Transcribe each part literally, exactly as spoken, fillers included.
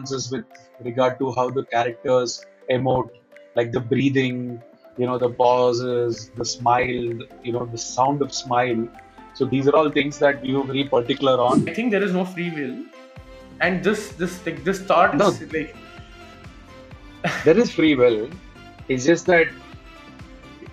nuances with regard to how the characters emote, like the breathing, you know, the pauses, the smile, you know, the sound of smile. So these are all things that we were very particular on. I think there is no free will, and this this like, this thought no. is like there is free will. It's just that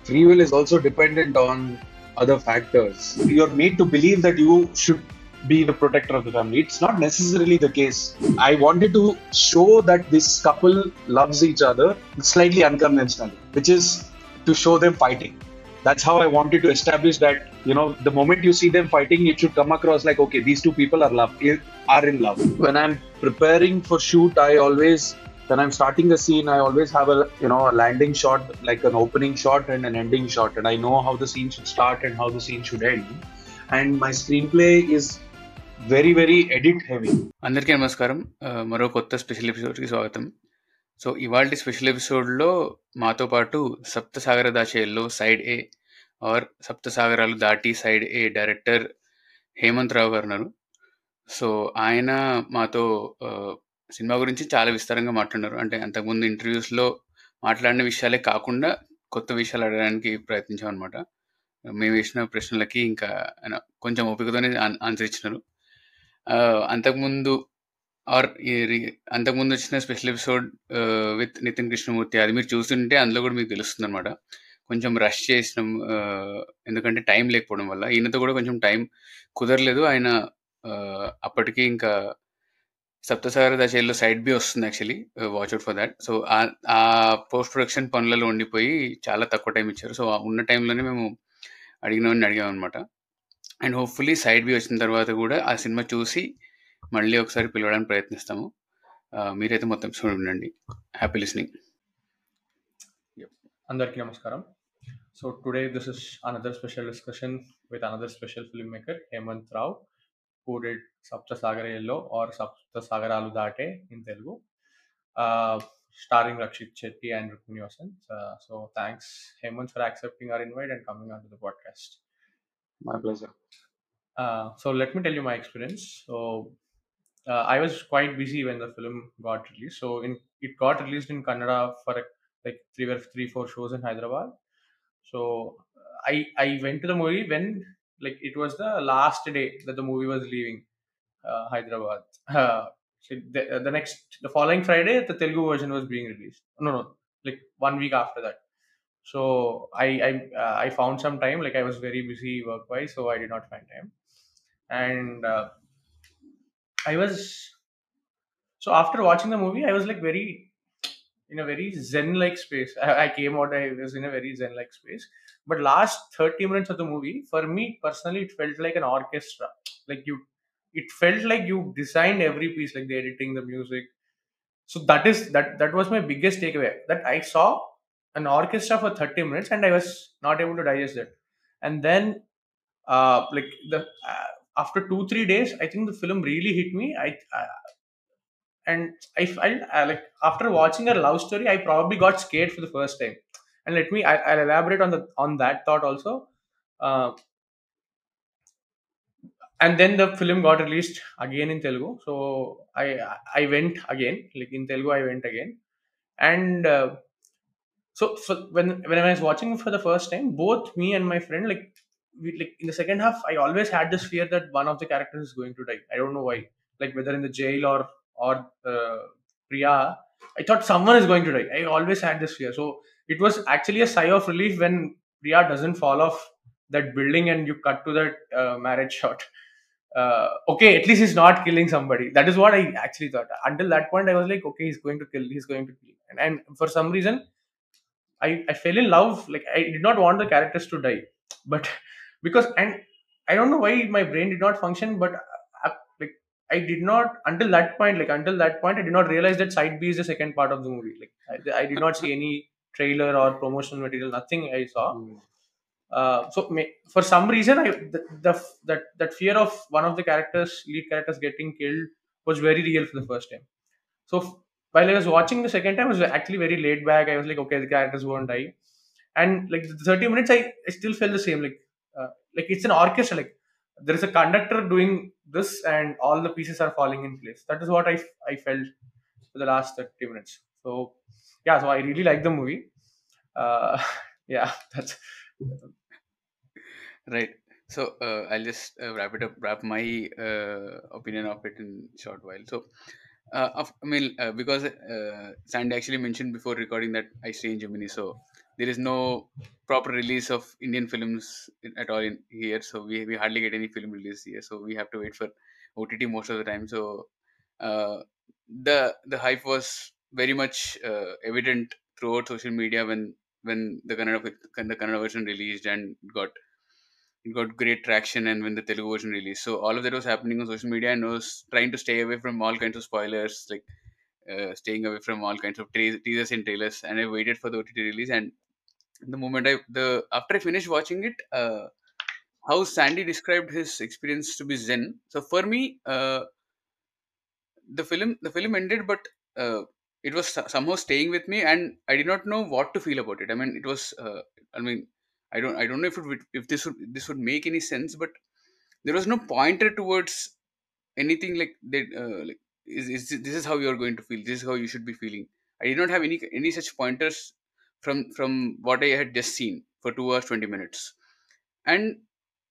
free will is also dependent on other factors. You're made to believe that you should be the protector of the family. It's not necessarily the case. I wanted to show that this couple loves each other slightly unconventionally, which is to show them fighting. That's how I wanted to establish that, you know, the moment you see them fighting, it should come across like, okay, these two people are love, are in love. When I'm preparing for shoot, I always, when I'm starting a scene, I always have a, you know, a landing shot, like an opening shot and an ending shot. And I know how the scene should start and how the scene should end. And my screenplay is very very edit heavy. అందరికీ నమస్కారం, మరో కొత్త special ఎపిసోడ్కి స్వాగతం. So ఇవాళ special ఎపిసోడ్లో మాతో పాటు Sapta Sagara దాచే Ello side A are Sapta Sagaralu దాటి side A director Hemanth Rao గారు ఉన్నారు. సో ఆయన మాతో సినిమా గురించి చాలా విస్తారంగా మాట్లాడారు. అంటే అంతకుముందు ఇంటర్వ్యూస్లో మాట్లాడిన విషయాలే కాకుండా కొత్త విషయాలు అడగడానికి ప్రయత్నించాం అనమాట. మేము వేసిన ప్రశ్నలకి ఇంకా కొంచెం ఓపికతోనే ఆన్సర్ ఇచ్చినారు. అంతకుముందు ఆర్ అంతకుముందు వచ్చిన special episode with Nithin Krishnamurthy, అది మీరు చూస్తుంటే అందులో కూడా మీకు తెలుస్తుంది అనమాట. కొంచెం రష్ చేసినాం ఎందుకంటే టైం లేకపోవడం వల్ల. ఈయనతో కూడా కొంచెం టైం కుదరలేదు. ఆయన అప్పటికి ఇంకా సప్తసాగర దాచేలో సైడ్ బి వస్తుంది. Actually watch out for that. So ఆ పోస్ట్ ప్రొడక్షన్ పనులలో ఉండిపోయి చాలా తక్కువ టైం ఇచ్చారు. సో ఉన్న టైంలోనే మేము అడిగినవన్నీ అడిగాం అనమాట. అండ్ హోప్ఫుల్లీ సైడ్ బి వచ్చిన తర్వాత కూడా ఆ సినిమా చూసి మళ్ళీ ఒకసారి పిలవడానికి ప్రయత్నిస్తాము. మీరైతే మొత్తం చూడండి. Happy listening. అందరికీ నమస్కారం. So today this is another special discussion with another special film maker Hemanth Rao, who did Sapta Sagara Ello or Sapta Sagaralu Daate in Telugu, starring Rakshit Shetty and Rukmini Vasanth. So thanks Hemant for accepting our invite and coming on to the podcast. My pleasure. Uh, so let me tell you my experience. So uh, I was quite busy when the film got released. So in, it got released in Kannada for like three or three, four shows in Hyderabad. So I I went to the movie when like it was the last day that the movie was leaving uh, Hyderabad. Uh, so the, the next, the following Friday, the Telugu version was being released. No, no, like one week after that. So I I uh, I found some time, like I was very busy work-wise, so I did not find time. And uh, I was, so after watching the movie, I was like very, in a very zen-like space. I, I came out, I was in a very zen-like space. But last thirty minutes of the movie, for me personally, it felt like an orchestra. Like you, it felt like you designed every piece, like the editing, the music. So that is, that, that was my biggest takeaway, that I saw an orchestra for thirty minutes and I was not able to digest it. And then uh, like the uh, after two, three days, I think the film really hit me. I uh, and I felt uh, like after watching a love story, I probably got scared for the first time. And let me, I, I'll elaborate on the on that thought also. Uh, and then the film got released again in Telugu. So I, I went again, like in Telugu, I went again. And uh, So, so when when I was watching for the first time, both me and my friend, like we, like in the second half, I always had this fear that one of the characters is going to die. I don't know why. Like whether in the jail or or uh, Priya, I thought someone is going to die. I always had this fear. So it was actually a sigh of relief when Priya doesn't fall off that building and you cut to that uh, marriage shot. Uh, okay, at least he's not killing somebody. That is what I actually thought. Until that point, I was like, okay, he's going to kill. He's going to kill. And, and for some reason, I, I fell in love. Like I did not want the characters to die, but because, and I don't know why my brain did not function, but I, like I did not until that point, like until that point, I did not realize that side B is the second part of the movie. Like I, I did not see any trailer or promotional material, nothing I saw. Mm. Uh, so may, for some reason, I, the, the that that fear of one of the characters, lead characters getting killed was very real for the first time. So while I was watching the second time, I was actually very laid back. I was like, okay, the characters won't die. And like the thirty minutes, I, I still felt the same. Like, uh, like it's an orchestra. Like there is a conductor doing this and all the pieces are falling in place. That is what I, I felt for the last thirty minutes. So yeah, so I really like the movie. Uh, yeah, that's right. So uh, I'll just uh, wrap it up, wrap my uh, opinion of it in a short while. So uh, of, I mean, uh, because uh, Sandy actually mentioned before recording that I stay in Germany, so there is no proper release of Indian films at all in here. So we, we hardly get any film release here. So we have to wait for O T T most of the time. So uh, the the hype was very much uh, evident throughout social media when when the Kannada the Kannada version released and got. It got great traction, and when the Telugu version released, so all of that was happening on social media, and I was trying to stay away from all kinds of spoilers, like uh, staying away from all kinds of tra- teasers and trailers. And I waited for the O T T release, and the moment I the after I finished watching it, uh, how Sandy described his experience to be zen. So for me, uh, the film the film ended, but uh, it was somehow staying with me, and I did not know what to feel about it. I mean, it was uh, I mean. I don't I don't know if it would, if this would this would make any sense, but there was no pointer towards anything like that. Uh, like is, is this is how you are going to feel? This is how you should be feeling. I did not have any any such pointers from from what I had just seen for two hours twenty minutes, and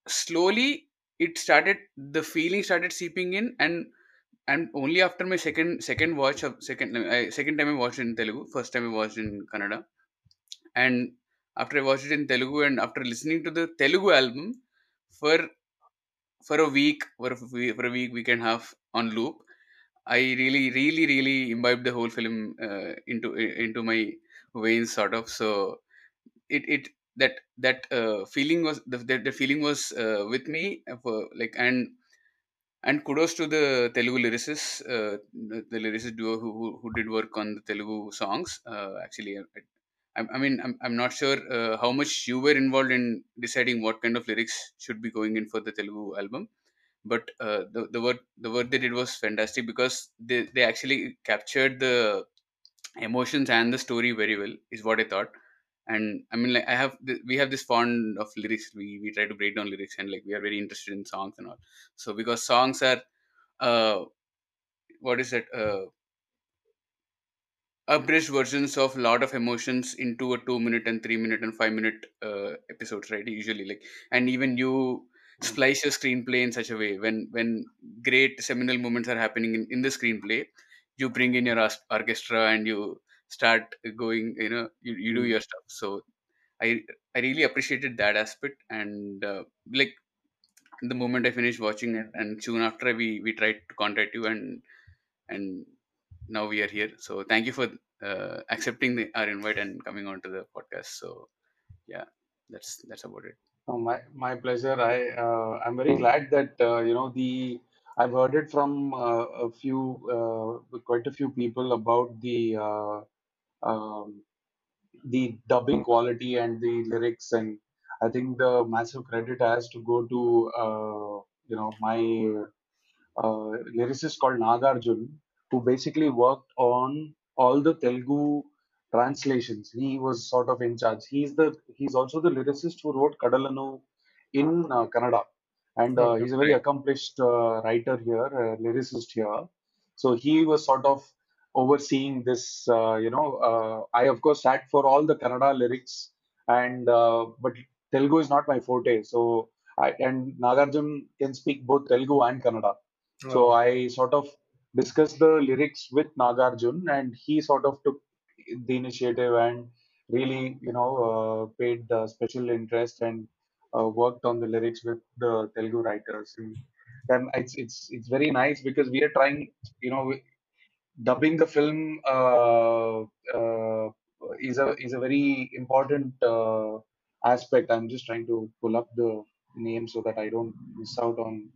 slowly it started. The feeling started seeping in, and and only after my second second watch of second uh, second time I watched in Telugu, first time I watched in Kannada, and after I watched it in Telugu and after listening to the Telugu album for for a week, for a week, for a week, week and a half on loop, I really, really, really imbibed the whole film uh, into into my veins, sort of. So it it that that uh, feeling was the the, the feeling was uh, with me for, like and and kudos to the Telugu lyricists, uh, the lyricist duo who, who who did work on the Telugu songs. Uh, actually. I, I mean, I'm I'm not sure uh, how much you were involved in deciding what kind of lyrics should be going in for the Telugu album, but uh, the the work the work they did was fantastic because they, they actually captured the emotions and the story very well, is what I thought. And I mean, like I have th- we have this fond of lyrics. We we try to break down lyrics, and like we are very interested in songs and all. So because songs are, uh, what is it? Uh, abridged versions of a lot of emotions into a two minute and three minute and five minute uh, episodes, right? Usually, like, and even you splice your screenplay in such a way when when great seminal moments are happening in, in the screenplay, you bring in your orchestra and you start going, you know, you, you do your stuff. So I I really appreciated that aspect. And uh, like the moment I finished watching it, and soon after we we tried to contact you, and and now we are here. So thank you for uh, accepting the, our invite and coming on to the podcast. So yeah, that's that's about it. Oh, my my pleasure. I uh, I'm very glad that uh, you know the I've heard it from uh, a few uh, quite a few people about the uh, um, the dubbing quality and the lyrics, and I think the massive credit has to go to uh, you know my uh, lyricist called Nagarjun, who basically worked on all the Telugu translations. He was sort of in charge. He's the he's also the lyricist who wrote Kadalanu in uh, Kannada, and uh, he's a very accomplished uh, writer here, uh, lyricist here. So he was sort of overseeing this. Uh, you know, uh, I of course sat for all the Kannada lyrics, and uh, but Telugu is not my forte. So I and Nagarjun can speak both Telugu and Kannada. Oh. So I sort of discussed the lyrics with Nagarjun, and he sort of took the initiative and really, you know, uh, paid the special interest and uh, worked on the lyrics with the Telugu writers. And then it's it's it's very nice because we are trying, you know, dubbing the film uh, uh, is a is a very important uh, aspect. I'm just trying to pull up the name so that I don't miss out on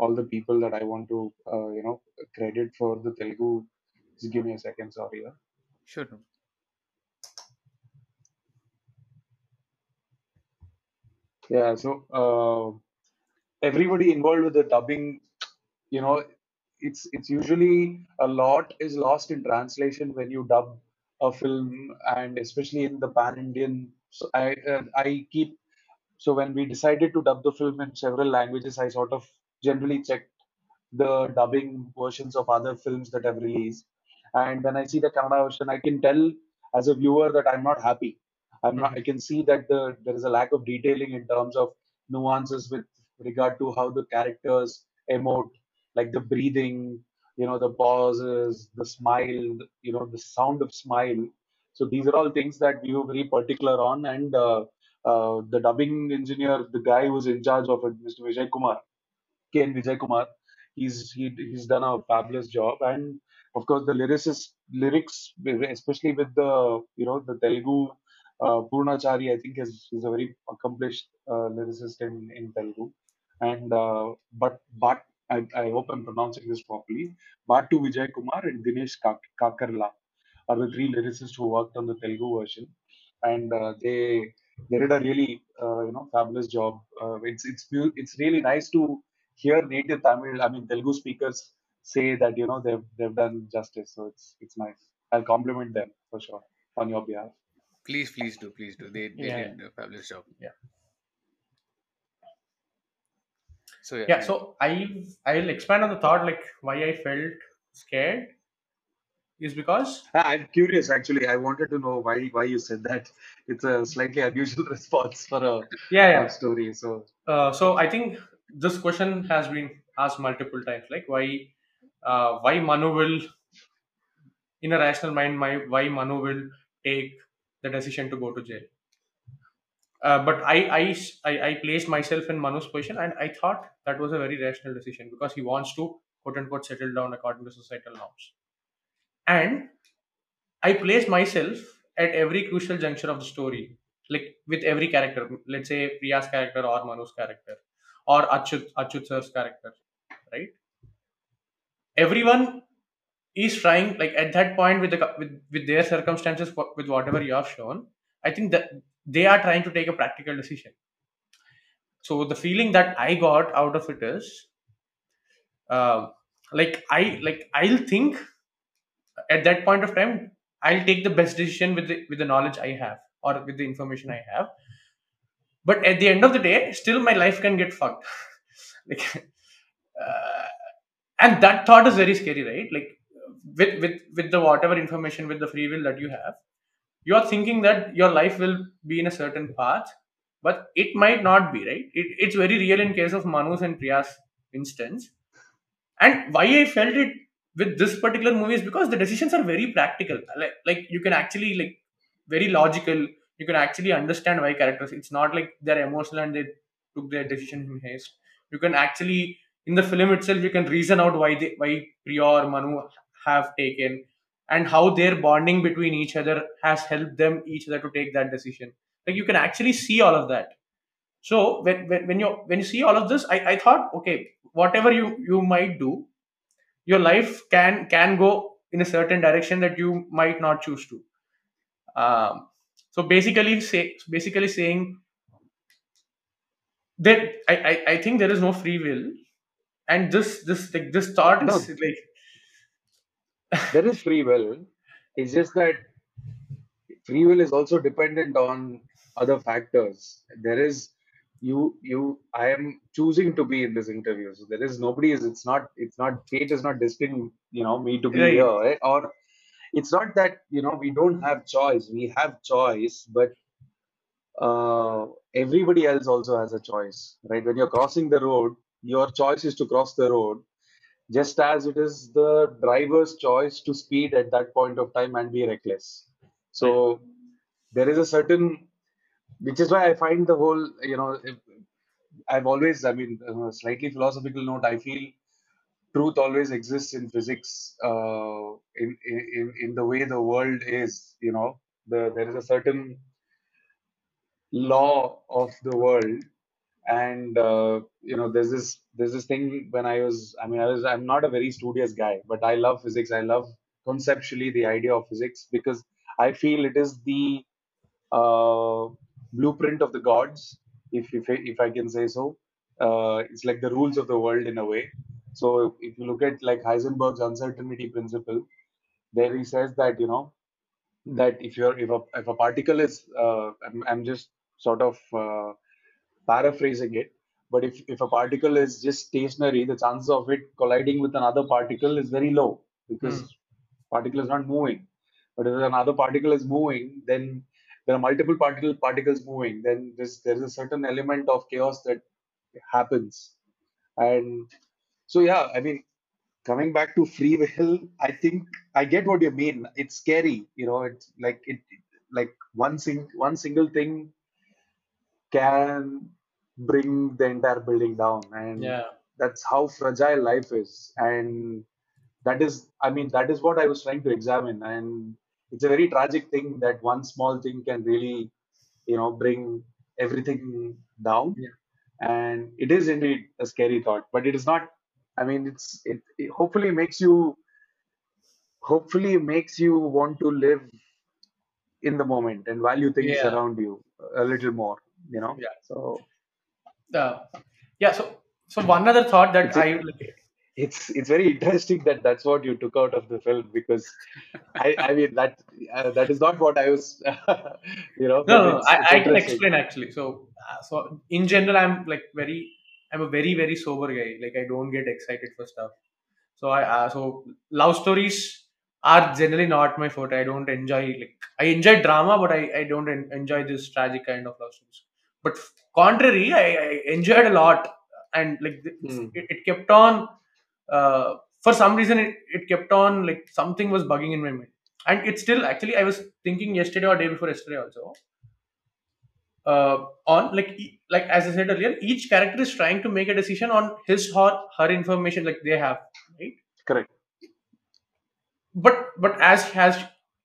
all the people that I want to, uh, you know, credit for the Telugu. Just give me a second, sorry. Yeah. Sure. Yeah, so uh, everybody involved with the dubbing, you know, it's it's usually a lot is lost in translation when you dub a film, and especially in the pan-Indian. So I, uh, I keep, so when we decided to dub the film in several languages, I sort of generally checked the dubbing versions of other films that have released, And when I see the Kannada version, I can tell as a viewer that I'm not happy. I'm not, I can see that the, there is a lack of detailing in terms of nuances with regard to how the characters emote, like the breathing, you know, the pauses, the smile, you know, the sound of smile. So these are all things that we were very particular on. And uh, uh, the dubbing engineer, the guy who's in charge of it, Mister Vijay Kumar, K. Vijay Kumar, he's he, he's done a fabulous job. And of course, the lyricist, lyrics, especially with the, you know, the Telugu, uh, Purnachari, I think is, is a very accomplished uh, lyricist in, in Telugu. And uh, but but I, I hope I'm pronouncing this properly. Bhattu Vijay Kumar and Dinesh Kakarla are the three lyricists who worked on the Telugu version, and uh, they they did a really uh, you know fabulous job. Uh, it's it's it's really nice to hear native Tamil, I mean Telugu speakers say that, you know, they've they've done justice. So it's it's nice. I'll compliment them for sure on your behalf. Please, please do, please do. They they yeah. did a fabulous job. Yeah. So yeah, yeah so I I'll expand on the thought, like why I felt scared is because I'm curious actually. I wanted to know why why you said that. It's a slightly unusual response for a yeah, yeah. story. So uh, so I think this question has been asked multiple times, like why uh, why Manu will, in a rational mind, my why Manu will take the decision to go to jail. Uh, but I, I, I placed myself in Manu's position, and I thought that was a very rational decision because he wants to, quote unquote, settle down according to societal norms. And I placed myself at every crucial juncture of the story, like with every character, let's say Priya's character or Manu's character or Achyut, Achyut sir's character, right? Everyone is trying, like at that point with, the, with, with their circumstances, with whatever you have shown, I think that they are trying to take a practical decision. So the feeling that I got out of it is, uh, like I like I'll think at that point of time I'll take the best decision with the, with the knowledge I have or with the information I have. But at the end of the day, still my life can get fucked. like, uh, and that thought is very scary, right? Like with with with the whatever information, with the free will that you have. You are thinking that your life will be in a certain path, but it might not be, right? It, it's very real in case of Manu's and Priya's instance. And why I felt it with this particular movie is because the decisions are very practical. Like, like you can actually, like, very logical. You can actually understand why characters. It's not like they're emotional and they took their decision in haste. You can actually, in the film itself, you can reason out why they, why Priya or Manu have taken. And how their bonding between each other has helped them each other to take that decision. Like you can actually see all of that. So when when, when you when you see all of this, I, I thought, okay, whatever you, you might do, your life can can go in a certain direction that you might not choose to. Um, so basically, say basically saying that I, I I think there is no free will, and this this like this thought no. is like. There is free will. It's just that free will is also dependent on other factors. There is you, you. I am choosing to be in this interview. So there is nobody is. It's not. It's not. Fate is not destined. You know me to be yeah, here. Right? Or it's not that you know we don't have choice. We have choice, but uh, everybody else also has a choice, right? When you're crossing the road, your choice is to cross the road. Just as it is the driver's choice to speed at that point of time and be reckless. So there is a certain, which is why I find the whole, you know, I've always, I mean, on a slightly philosophical note, I feel truth always exists in physics, uh, in, in, in the way the world is, you know, the, there is a certain law of the world. And uh, you know, there's this there's this thing when I was I mean I was I'm not a very studious guy, but I love physics. I love conceptually the idea of physics because I feel it is the uh, blueprint of the gods, if if if I can say so. Uh, it's like the rules of the world in a way. So if you look at like Heisenberg's uncertainty principle, there he says that you know that if you're if a if a particle is uh, I'm, I'm just sort of uh, paraphrasing it, but if, if a particle is just stationary, the chance of it colliding with another particle is very low because mm. particle is not moving. But if another particle is moving, then there are multiple particle, particles moving. Then this, there is a certain element of chaos that happens. And so, yeah, I mean, coming back to free will, I think I get what you mean. It's scary, you know, it's like it, like one, sing, one single thing can bring the entire building down. And yeah. That's how fragile life is. And that is, I mean, that is what I was trying to examine. And it's a very tragic thing that one small thing can really, you know, bring everything down. Yeah. And it is indeed a scary thought, but it is not, I mean, it's, it, it hopefully makes you, hopefully makes you want to live in the moment and value things yeah. around you a little more, you know? Yeah. So, uh, yeah. So, So one other thought that it's, I it's it's very interesting that that's what you took out of the film, because I, I mean that uh, that is not what I was uh, you know no no it's, I, it's I can explain actually. So uh, so in general I'm like very I'm a very very sober guy, like I don't get excited for stuff. So I uh, so love stories are generally not my forte. I don't enjoy like I enjoy drama, but I I don't en- enjoy this tragic kind of love stories. But contrary, I, I enjoyed a lot. And like mm. it, it kept on, uh, for some reason, it, it kept on like something was bugging in my mind. And it's still actually, I was thinking yesterday or day before yesterday also uh, on like, like, as I said earlier, each character is trying to make a decision on his or her information like they have, right? Correct. But, but as, as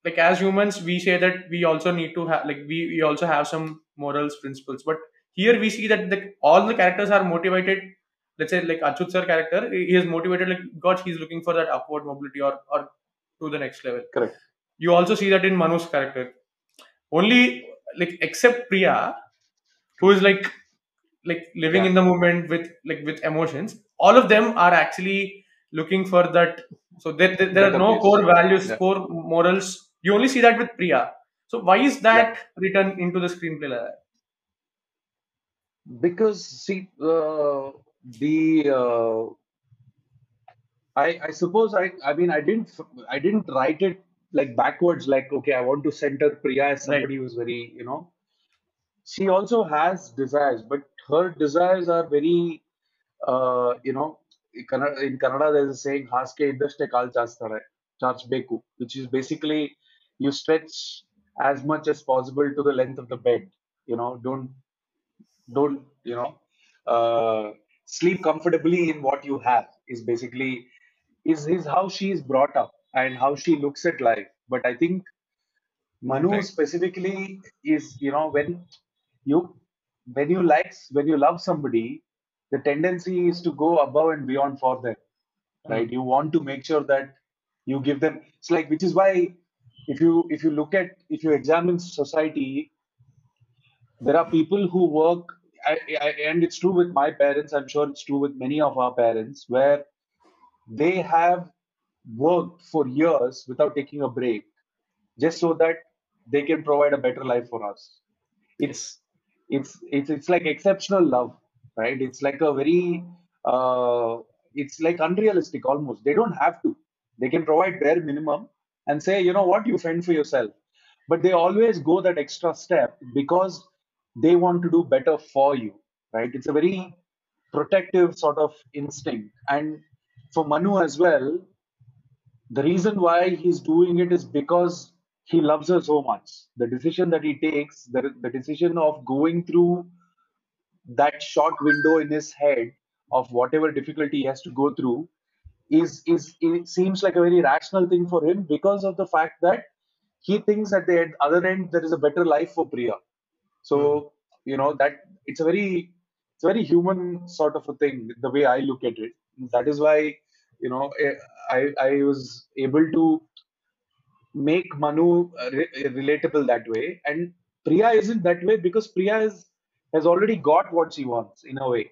like, as humans, we say that we also need to have, like, we, we also have some morals, principles, but here we see that the, all the characters are motivated. Let's say like Achyut sir character, he is motivated like God, he's looking for that upward mobility or or to the next level. Correct. You also see that in Manu's character. Only like except Priya, who is like like living yeah. in the moment with like with emotions. All of them are actually looking for that. So there there, there are no place. core values, yeah. core morals. You only see that with Priya. So why is that yeah. written into the screenplay like that? Because see uh, the uh, I I suppose I I mean I didn't I didn't write it like backwards, like okay I want to center Priya as somebody right. who's very, you know, she also has desires, but her desires are very uh, you know, in Kannada, in Kannada there's a saying haske idashte kaal chaastare chaachbeku, which is basically you stretch as much as possible to the length of the bed, you know, don't Don't, you know, uh, sleep comfortably in what you have is basically is, is how she is brought up and how she looks at life. But I think Manu right. specifically is, you know, when you when you like when you love somebody, the tendency is to go above and beyond for them. Right. Mm-hmm. You want to make sure that you give them, it's like, which is why if you if you look at if you examine society, there are people who work, I, I, and it's true with my parents, I'm sure it's true with many of our parents, where they have worked for years without taking a break, just so that they can provide a better life for us. It's it's it's it's like exceptional love, right? It's like a very, uh, it's like unrealistic almost. They don't have to. They can provide bare minimum and say, you know what, you fend for yourself. But they always go that extra step because they want to do better for you, right? It's a very protective sort of instinct. And for Manu as well, the reason why he's doing it is because he loves her so much. The decision that he takes, the, the decision of going through that short window in his head of whatever difficulty he has to go through is, is it seems like a very rational thing for him because of the fact that he thinks at the other end there is a better life for Priya. So, you know, that it's a very, it's a very human sort of a thing, the way I look at it. That is why, you know, I, I was able to make Manu re- relatable that way. And Priya isn't that way because Priya is, has already got what she wants in a way.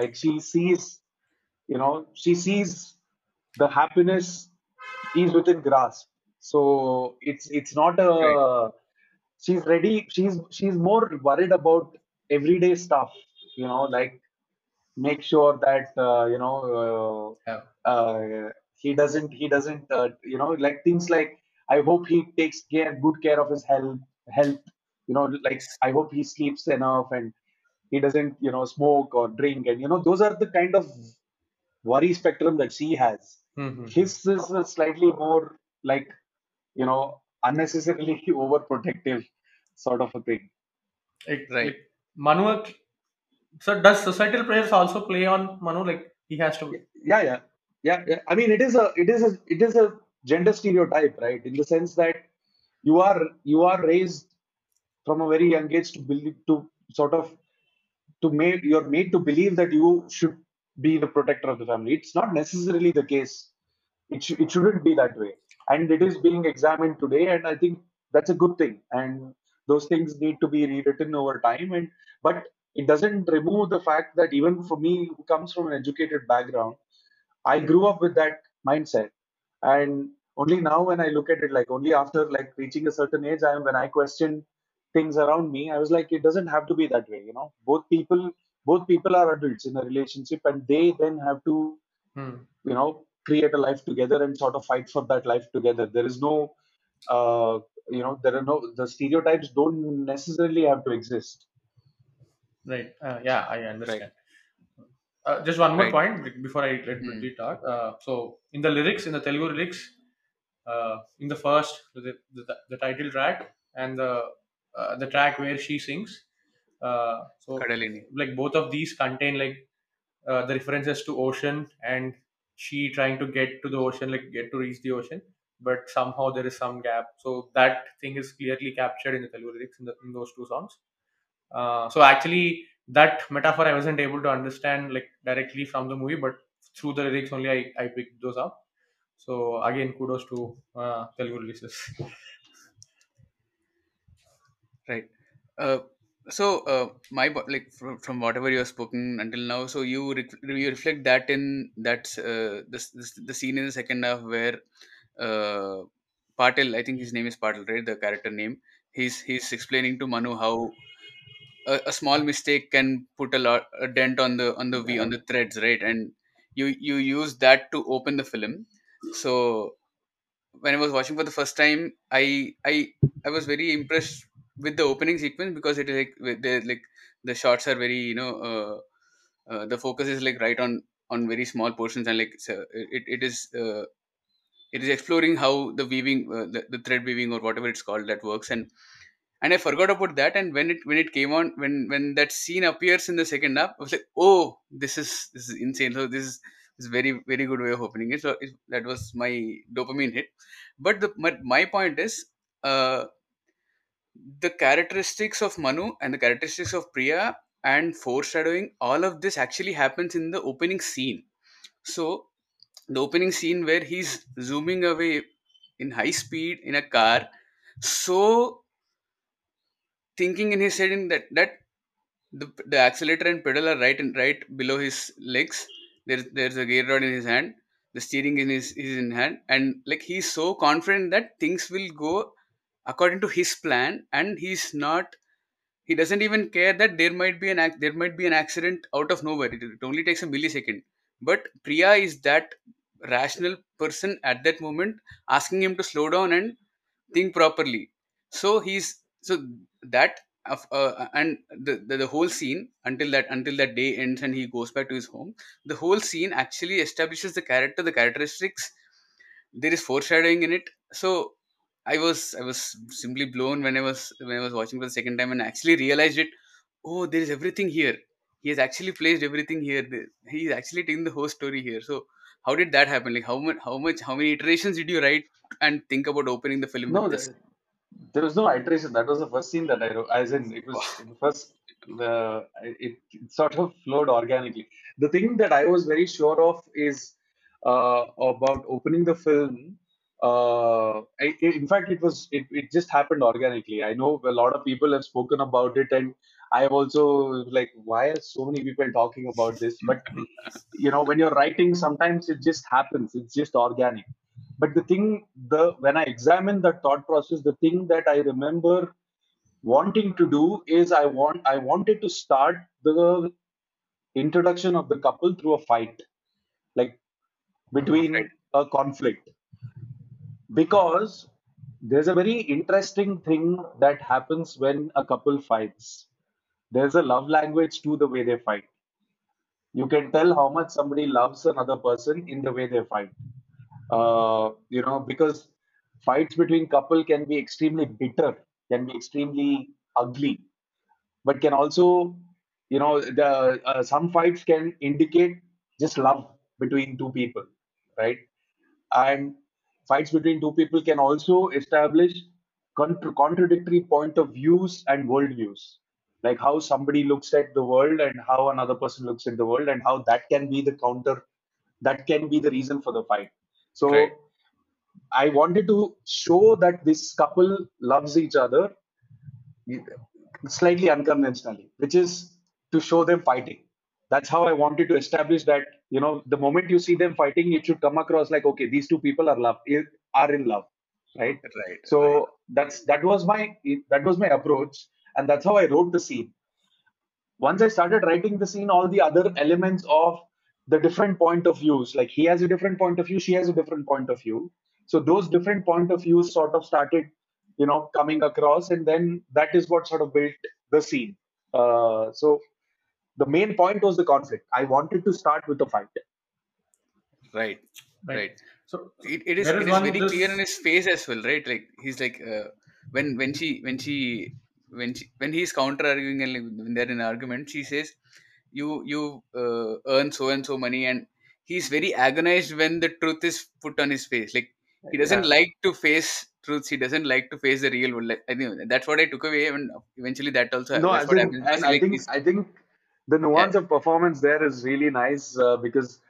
Like she sees, you know, she sees the happiness is within grasp. So it's, it's not a... Right. She's ready. She's she's more worried about everyday stuff, you know, like make sure that, uh, you know, uh, yeah. uh, He doesn't, he doesn't, uh, you know, like things like, I hope he takes care, good care of his health, health, you know, like, I hope he sleeps enough and he doesn't, you know, smoke or drink. And, you know, those are the kind of worry spectrum that she has. Mm-hmm. His is a slightly more like, you know, unnecessarily overprotective sort of a thing. It, right. Manu, so does societal pressures also play on Manu? Like he has to. Yeah, yeah, yeah, yeah. I mean, it is a, it is a, it is a gender stereotype, right? In the sense that you are, you are raised from a very young age to believe, to sort of, to make, you're made to believe that you should be the protector of the family. It's not necessarily the case. It sh- it shouldn't be that way. And it is being examined today. And I think that's a good thing. And those things need to be rewritten over time. And but it doesn't remove the fact that even for me, who comes from an educated background, I grew up with that mindset. And only now when I look at it, like only after like reaching a certain age, I when I question things around me, I was like, it doesn't have to be that way. You know, both people, both people are adults in a relationship, and they then have to, hmm. you know, create a life together and sort of fight for that life together. There is no, uh, you know, there are no, the stereotypes don't necessarily have to exist. Right. Uh, yeah, I understand. Right. Uh, just one more right. point before I let Bridget hmm. talk. Uh, so in the lyrics, in the Telugu lyrics, uh, in the first, the, the, the title track and the uh, the track where she sings, uh, so Kadalini. Like both of these contain like uh, the references to ocean and she trying to get to the ocean, like get to reach the ocean, but somehow there is some gap. So that thing is clearly captured in the Telugu lyrics in, the, in those two songs. Uh, so actually, that metaphor I wasn't able to understand like directly from the movie, but through the lyrics only I, I picked those up. So again, kudos to uh, Telugu releases. Right. Uh, so uh, my like from, from whatever you have spoken until now, so you re- you reflect that in that uh, this, this the scene in the second half where uh, Patil, I think his name is Patil, right? The character name. He's he's explaining to Manu how. A, a small mistake can put a lot a dent on the on the v on the threads, right? And you you use that to open the film. So when I was watching for the first time, I I I was very impressed with the opening sequence because it is like the like the shots are very you know uh, uh, the focus is like right on on very small portions and like so it it is uh, it is exploring how the weaving uh, the, the thread weaving or whatever it's called that works and. And I forgot about that. And when it when it came on, when when that scene appears in the second half, I was like, "Oh, this is this is insane!" So this is this is very very good way of opening it. So it, that was my dopamine hit. But the my, my point is, uh, the characteristics of Manu and the characteristics of Priya and foreshadowing, all of this actually happens in the opening scene. So the opening scene where he's zooming away in high speed in a car, so. Thinking in his head in that that the the accelerator and pedal are right and right below his legs. There's there's a gear rod in his hand. The steering in his is in hand, and like he's so confident that things will go according to his plan, and he's not. He doesn't even care that there might be an there might be an accident out of nowhere. It, it only takes a millisecond. But Priya is that rational person at that moment, asking him to slow down and think properly. So he's. So that uh, and the, the the whole scene until that until that day ends and he goes back to his home, the whole scene actually establishes the character, the characteristics. There is foreshadowing in it. So I was I was simply blown when I was when I was watching for the second time and actually realized it. Oh, there is everything here. He has actually placed everything here. He is actually taking the whole story here. So how did that happen? Like how much how much how many iterations did you write and think about opening the film? No, this? There was no iteration. That was the first scene that I wrote. As in, it was the first. The it, it sort of flowed organically. The thing that I was very sure of is uh, about opening the film. Uh, I, in fact, it was. It, it just happened organically. I know a lot of people have spoken about it, and I have also like, why are so many people talking about this? But you know, when you're writing, sometimes it just happens. It's just organic. But the thing, the when I examine the thought process, the thing that I remember wanting to do is I want I wanted to start the introduction of the couple through a fight, like between a conflict, because there's a very interesting thing that happens when a couple fights. There's a love language to the way they fight. You can tell how much somebody loves another person in the way they fight. Uh, you know, because fights between couple can be extremely bitter, can be extremely ugly, but can also, you know, the uh, some fights can indicate just love between two people, right? And fights between two people can also establish contra- contradictory point of views and worldviews, like how somebody looks at the world and how another person looks at the world, and how that can be the counter, that can be the reason for the fight. So right. I wanted to show that this couple loves each other slightly unconventionally, which is to show them fighting. That's how I wanted to establish that, you know, the moment you see them fighting, it should come across like, okay, these two people are love, are in love, right? Right. So right. that's that was my that was my approach. And that's how I wrote the scene. Once I started writing the scene, all the other elements of the different point of views, like he has a different point of view, she has a different point of view. So those different point of views sort of started, you know, coming across. And then that is what sort of built the scene. Uh, so the main point was the conflict. I wanted to start with the fight. Right, right. right. So it, it is, it is very this... clear in his face as well, right? Like he's like, uh, when when she, when she, when she, when he's counter arguing and like when they're in an argument, she says you you uh, earn so and so money, and he's very agonized when the truth is put on his face. Like he doesn't yeah. like to face truths, he doesn't like to face the real world. Like, I think that's what I took away, and eventually that also no, I think, and I, like, think I think the nuance yeah. of performance there is really nice, uh, because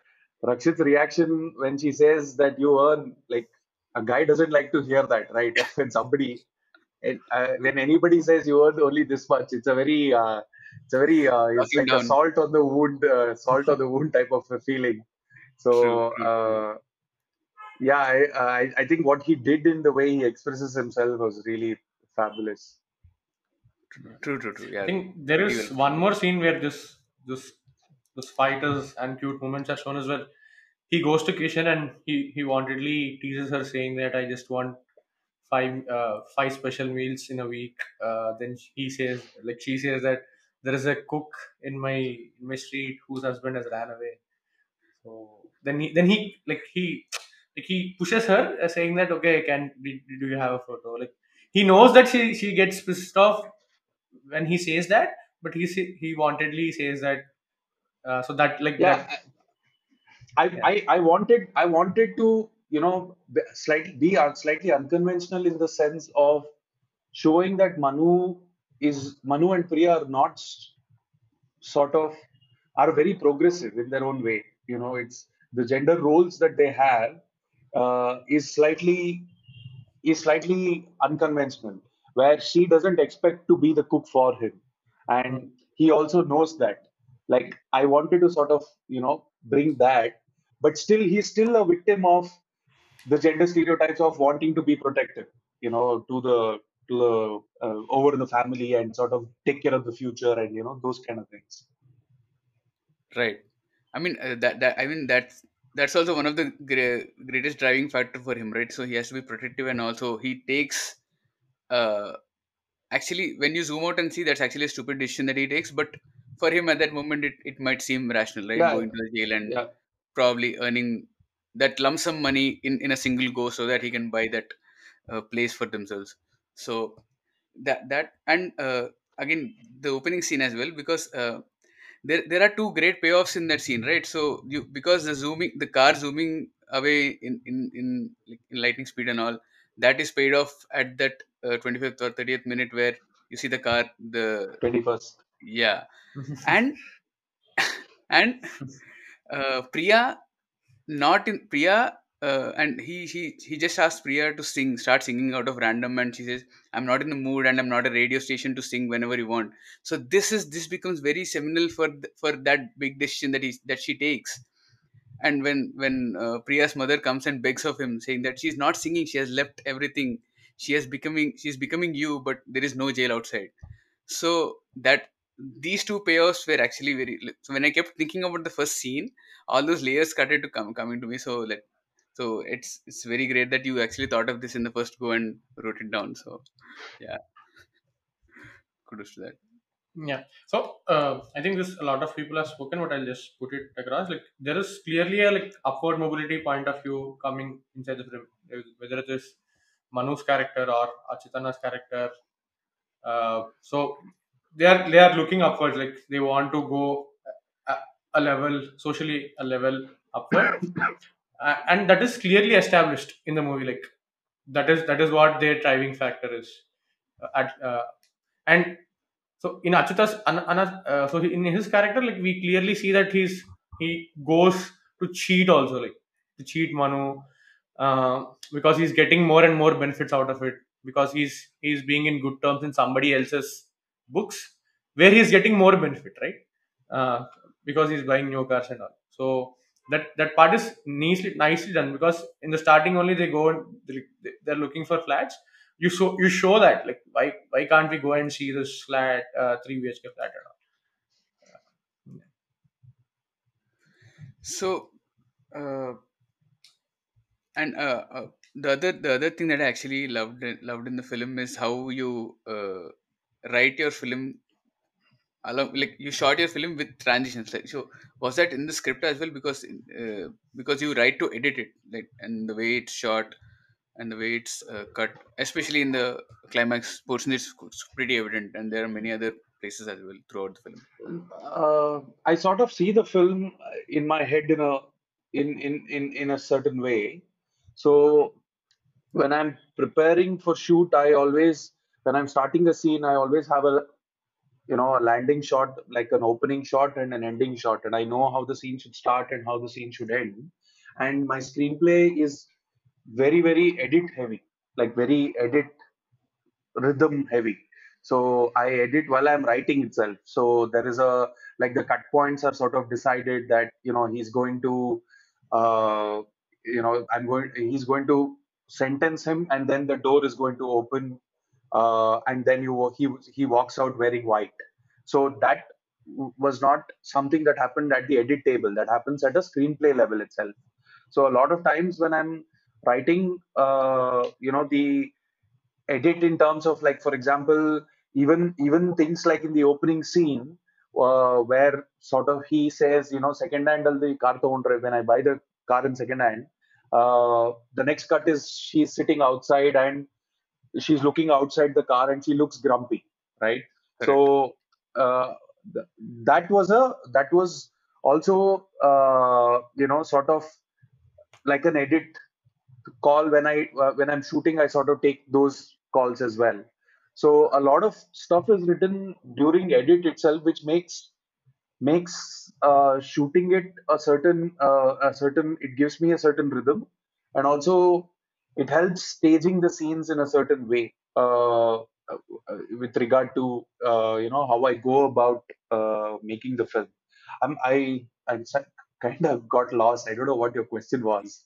Rakshit's reaction when she says that you earn, like a guy doesn't like to hear that, right? yeah. When somebody It, uh, when anybody says you earned only this much, it's a very, uh, it's a very, uh, it's like down. a salt on the wound, uh, salt on the wound type of a feeling. So, uh, yeah, I, I, I think what he did in the way he expresses himself was really fabulous. True, true, true. Yeah. I think there is one more scene where this, this, this fighters and cute moments are shown as well. He goes to Kishan and he, he wantedly teases her, saying that I just want Five, uh, five special meals in a week. Uh, then he says, like she says that there is a cook in my in my street whose husband has ran away. So then he, then he, like he, like he pushes her, uh, saying that okay, can do you have a photo? Like he knows that she she gets pissed off when he says that, but he he wantedly says that. Uh, so that like yeah, that. I, yeah. I I wanted I wanted to. You know, slightly be slightly unconventional in the sense of showing that Manu is Manu and Priya are not sort of are very progressive in their own way. You know, it's the gender roles that they have uh, is slightly is slightly unconventional, where she doesn't expect to be the cook for him, and he also knows that. Like I wanted to sort of you know bring that, but still he's still a victim of the gender stereotypes of wanting to be protective, you know, to the to the uh, over the family and sort of take care of the future and you know those kind of things. Right. I mean uh, that that I mean that's that's also one of the gra- greatest driving factor for him, right? So he has to be protective, and also he takes. Uh, actually, when you zoom out and see, that's actually a stupid decision that he takes. But for him, at that moment, it, it might seem rational, right? Yeah. Going to the jail and yeah. probably earning that lump sum money in, in a single go so that he can buy that uh, place for themselves. So that that and uh, again the opening scene as well, because uh, there there are two great payoffs in that scene, right? So you because the zooming the car zooming away in in in, in lightning speed and all that is paid off at that uh, twenty-fifth or thirtieth minute where you see the car the twenty-first yeah and and uh, Priya. Not in Priya, uh, and he he he just asked Priya to sing, start singing out of random, and she says, "I'm not in the mood, and I'm not a radio station to sing whenever you want." So this is this becomes very seminal for th- for that big decision that he that she takes. And when when uh, Priya's mother comes and begs of him, saying that she's not singing, she has left everything, she has becoming she's becoming you, but there is no jail outside. So that. These two payoffs were actually very. So when I kept thinking about the first scene, all those layers started to come coming to me. So like So it's it's very great that you actually thought of this in the first go and wrote it down. So yeah, kudos to that. Yeah. So uh, I think this a lot of people have spoken, but I'll just put it across. Like there is clearly a like upward mobility point of view coming inside the film, whether it is Manu's character or Achitana's character. Uh, so they are they are looking upwards. Like they want to go a, a level socially, a level upward. Uh, and that is clearly established in the movie. Like that is that is what their driving factor is. Uh, at uh, and so in Achyuta's uh, so in his character, like we clearly see that he's he goes to cheat also, like to cheat Manu, uh, because he's getting more and more benefits out of it, because he's he's being in good terms in somebody else's books where he's getting more benefit, right? Uh, because he's buying new cars and all. So. That that part is nicely nicely done, because in the starting only they go and they, they're looking for flats. You show you show that like why why can't we go and see this flat, uh, three B H K flat and all. Yeah. So, uh, and uh, uh, the other the other thing that I actually loved loved in the film is how you uh, write your film. Along, like you shot your film with transitions. Like, so was that in the script as well? Because uh, because you write to edit it, like, and the way it's shot and the way it's uh, cut, especially in the climax portion, it's pretty evident. And there are many other places as well throughout the film. Uh, I sort of see the film in my head in a in in in in a certain way. So when I'm preparing for shoot, I always when I'm starting the scene, I always have a you know, a landing shot, like an opening shot and an ending shot. And I know how the scene should start and how the scene should end. And my screenplay is very, very edit heavy, like very edit rhythm heavy. So I edit while I'm writing itself. So there is a, like the cut points are sort of decided that, you know, he's going to, uh, you know, I'm going, he's going to sentence him and then the door is going to open. Uh, and then you he he walks out wearing white. So that was not something that happened at the edit table. That happens at a screenplay level itself. So a lot of times when I'm writing, uh, you know, the edit in terms of like, for example, even even things like in the opening scene uh, where sort of he says, you know, second hand the car when I buy the car in second hand, uh, the next cut is she's sitting outside and she's looking outside the car and she looks grumpy, right? Correct. So uh, th that was a that was also uh, you know sort of like an edit call when I uh, when I'm shooting, I sort of take those calls as well. So a lot of stuff is written during edit itself, which makes makes uh, shooting it a certain uh, a certain it gives me a certain rhythm, and also it helps staging the scenes in a certain way uh, with regard to uh, you know how I go about uh, making the film. I'm I I'm kind of got lost. I don't know what your question was.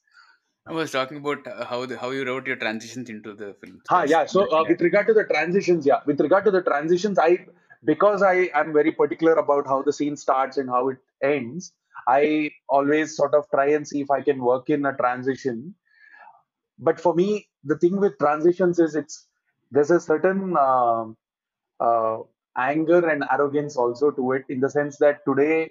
I was talking about how the, how you wrote your transitions into the film. Ah, yeah. So uh, yeah. with regard to the transitions, yeah. With regard to the transitions, I because I am very particular about how the scene starts and how it ends. I always sort of try and see if I can work in a transition. But for me, the thing with transitions is it's there's a certain uh, uh, anger and arrogance also to it, in the sense that today,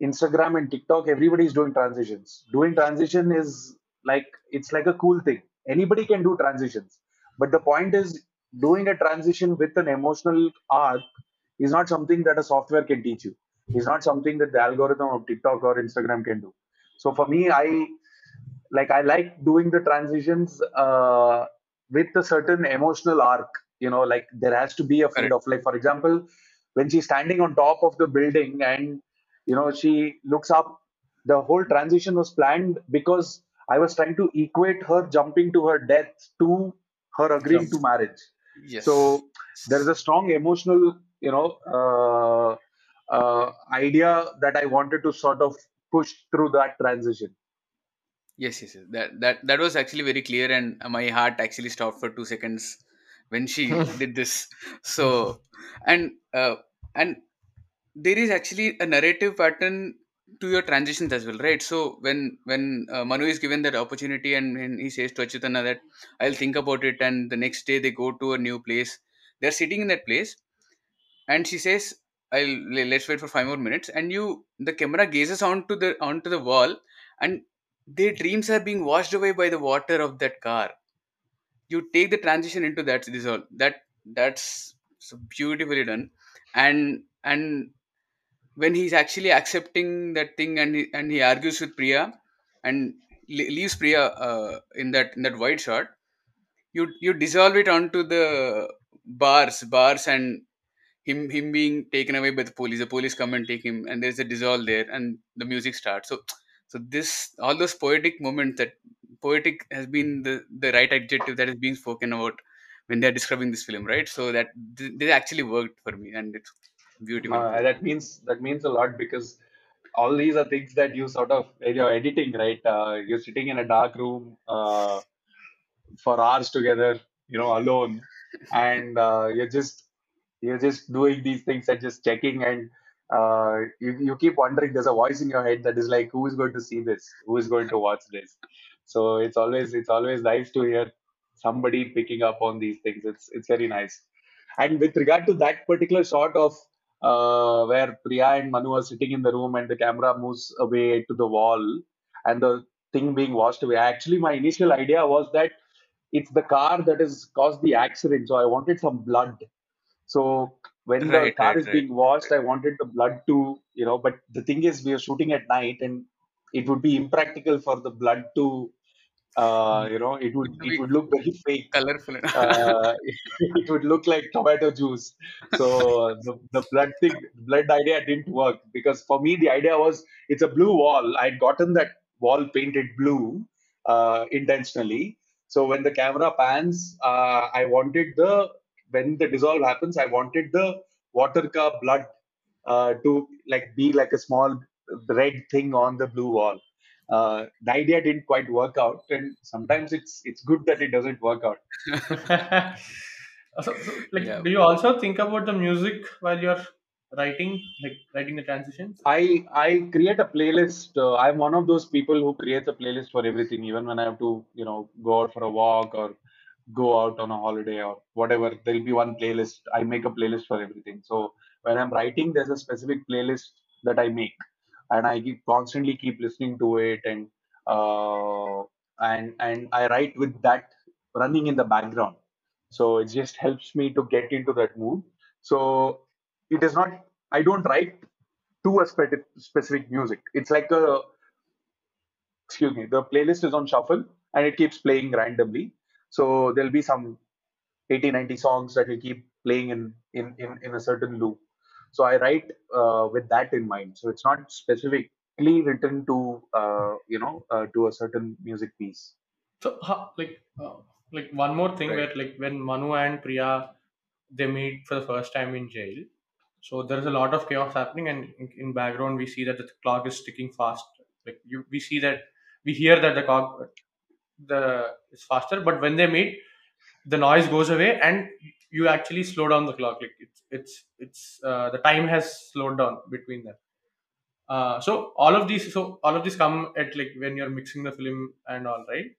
Instagram and TikTok, everybody's doing transitions. Doing transition is like, it's like a cool thing. Anybody can do transitions. But the point is, doing a transition with an emotional arc is not something that a software can teach you. It's not something that the algorithm of TikTok or Instagram can do. So for me, I... Like I like doing the transitions uh, with a certain emotional arc, you know, like there has to be a field of like, for example, when she's standing on top of the building and, you know, she looks up, the whole transition was planned because I was trying to equate her jumping to her death to her agreeing Jump. to marriage. Yes. So there's a strong emotional, you know, uh, uh, idea that I wanted to sort of push through that transition. Yes, yes, yes. That that that was actually very clear, and my heart actually stopped for two seconds when she did this. So, and uh, and there is actually a narrative pattern to your transitions as well, right? So when when uh, Manu is given that opportunity and, and he says to Achyutana that I'll think about it, and the next day they go to a new place. They're sitting in that place, and she says, "I'll let's wait for five more minutes." And you, the camera gazes onto the onto the wall, and their dreams are being washed away by the water of that car. You take the transition into that. This all that that's so beautifully done, and and. when he's actually accepting that thing, and he, and he argues with Priya and le- leaves Priya uh, in that in that wide shot, you you dissolve it onto the bars bars and him him being taken away by the police. The police come and take him, and there's a dissolve there, and the music starts. So so this all those poetic moments, that poetic has been the, the right adjective that is being spoken about when they're describing this film, right? So that th- they actually worked for me, and it's beautiful. Uh, that means that means a lot, because all these are things that you sort of you're editing, right? Uh, you're sitting in a dark room uh, for hours together, you know, alone, and uh, you're just you're just doing these things and just checking, and uh, you you keep wondering. There's a voice in your head that is like, who is going to see this? Who is going to watch this? So it's always it's always nice to hear somebody picking up on these things. It's it's very nice. And with regard to that particular shot of Uh, where Priya and Manu are sitting in the room and the camera moves away to the wall and the thing being washed away. Actually, my initial idea was that it's the car that has caused the accident. So I wanted some blood. So when right, the car right, is right. being washed, I wanted the blood to, you know, but the thing is we are shooting at night and it would be impractical for the blood to, uh, you know, it would it would look very fake. Colorful. uh, it, it would look like tomato juice. So the, the blood thing, blood idea didn't work, because for me the idea was it's a blue wall. I'd gotten that wall painted blue uh, intentionally. So when the camera pans, uh, I wanted the when the dissolve happens, I wanted the water car blood uh, to like be like a small red thing on the blue wall. Uh, the idea didn't quite work out, and sometimes it's it's good that it doesn't work out. so, so, like, yeah. Do you also think about the music while you're writing, like writing the transitions? I I create a playlist. Uh, I'm one of those people who creates a playlist for everything, even when I have to, you know, go out for a walk or go out on a holiday or whatever. There'll be one playlist. I make a playlist for everything. So when I'm writing, there's a specific playlist that I make. And I keep constantly keep listening to it, and uh, and and I write with that running in the background. So it just helps me to get into that mood. So it is not. I don't write to a spe- specific music. It's like a excuse me. The playlist is on shuffle, and it keeps playing randomly. So there'll be some eighty, ninety songs that will keep playing in in in, in a certain loop. So I write uh, with that in mind. So it's not specifically written to, uh, you know, uh, to a certain music piece. So uh, like, uh, like one more thing, right. Where like when Manu and Priya, they meet for the first time in jail. So there's a lot of chaos happening. And in, in background, we see that the clock is ticking fast. Like you, we see that, we hear that the clock the, is faster. But when they meet, the noise goes away and you actually slow down the clock. Like it's it's it's uh, the time has slowed down between them. Uh, so all of these, so all of these come at like when you're mixing the film and all, right?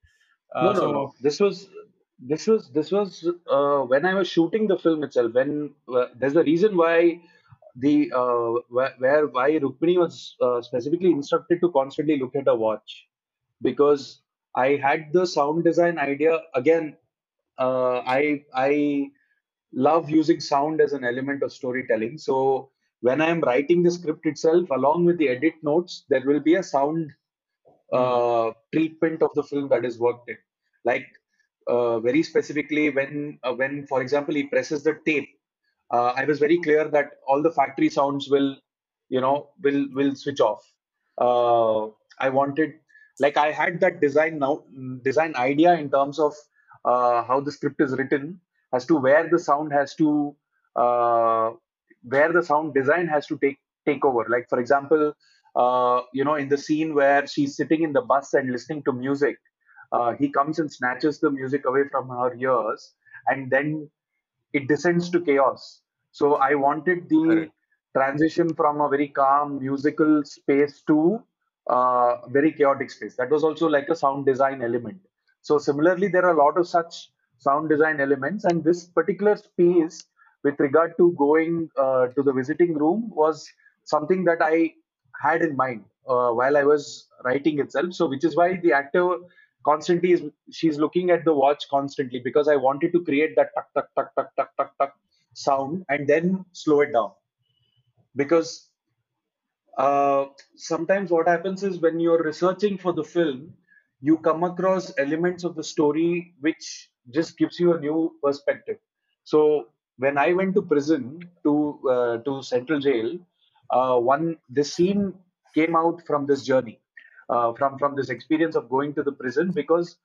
Uh, no, no, so no. This was this was this was uh, when I was shooting the film itself. When uh, there's a reason why the uh, where why Rukmini was uh, specifically instructed to constantly look at a watch, because I had the sound design idea again. Uh, I I. love using sound as an element of storytelling. So when I am writing the script itself, along with the edit notes, there will be a sound uh, treatment of the film that is worked in. Like uh, very specifically, when uh, when for example he presses the tape, uh, I was very clear that all the factory sounds will, you know, will will switch off. Uh, I wanted, like I had that design now design idea in terms of uh, how the script is written. As to where the sound has to, uh, where the sound design has to take take over. Like for example, uh, you know, in the scene where she's sitting in the bus and listening to music, uh, he comes and snatches the music away from her ears, and then it descends to chaos. So I wanted the transition from a very calm musical space to uh, very chaotic space. That was also like a sound design element. So similarly, there are a lot of such sound design elements, and this particular space with regard to going uh, to the visiting room was something that I had in mind uh, while I was writing itself. So which is why the actor constantly is, she's looking at the watch constantly, because I wanted to create that tuck, tuck, tuck, tuck, tuck, tuck, tuck sound and then slow it down. Because uh, sometimes what happens is when you're researching for the film, you come across elements of the story which just gives you a new perspective. So when I went to prison, to uh, to Central Jail, uh, one this scene came out from this journey, uh, from from this experience of going to the prison. Because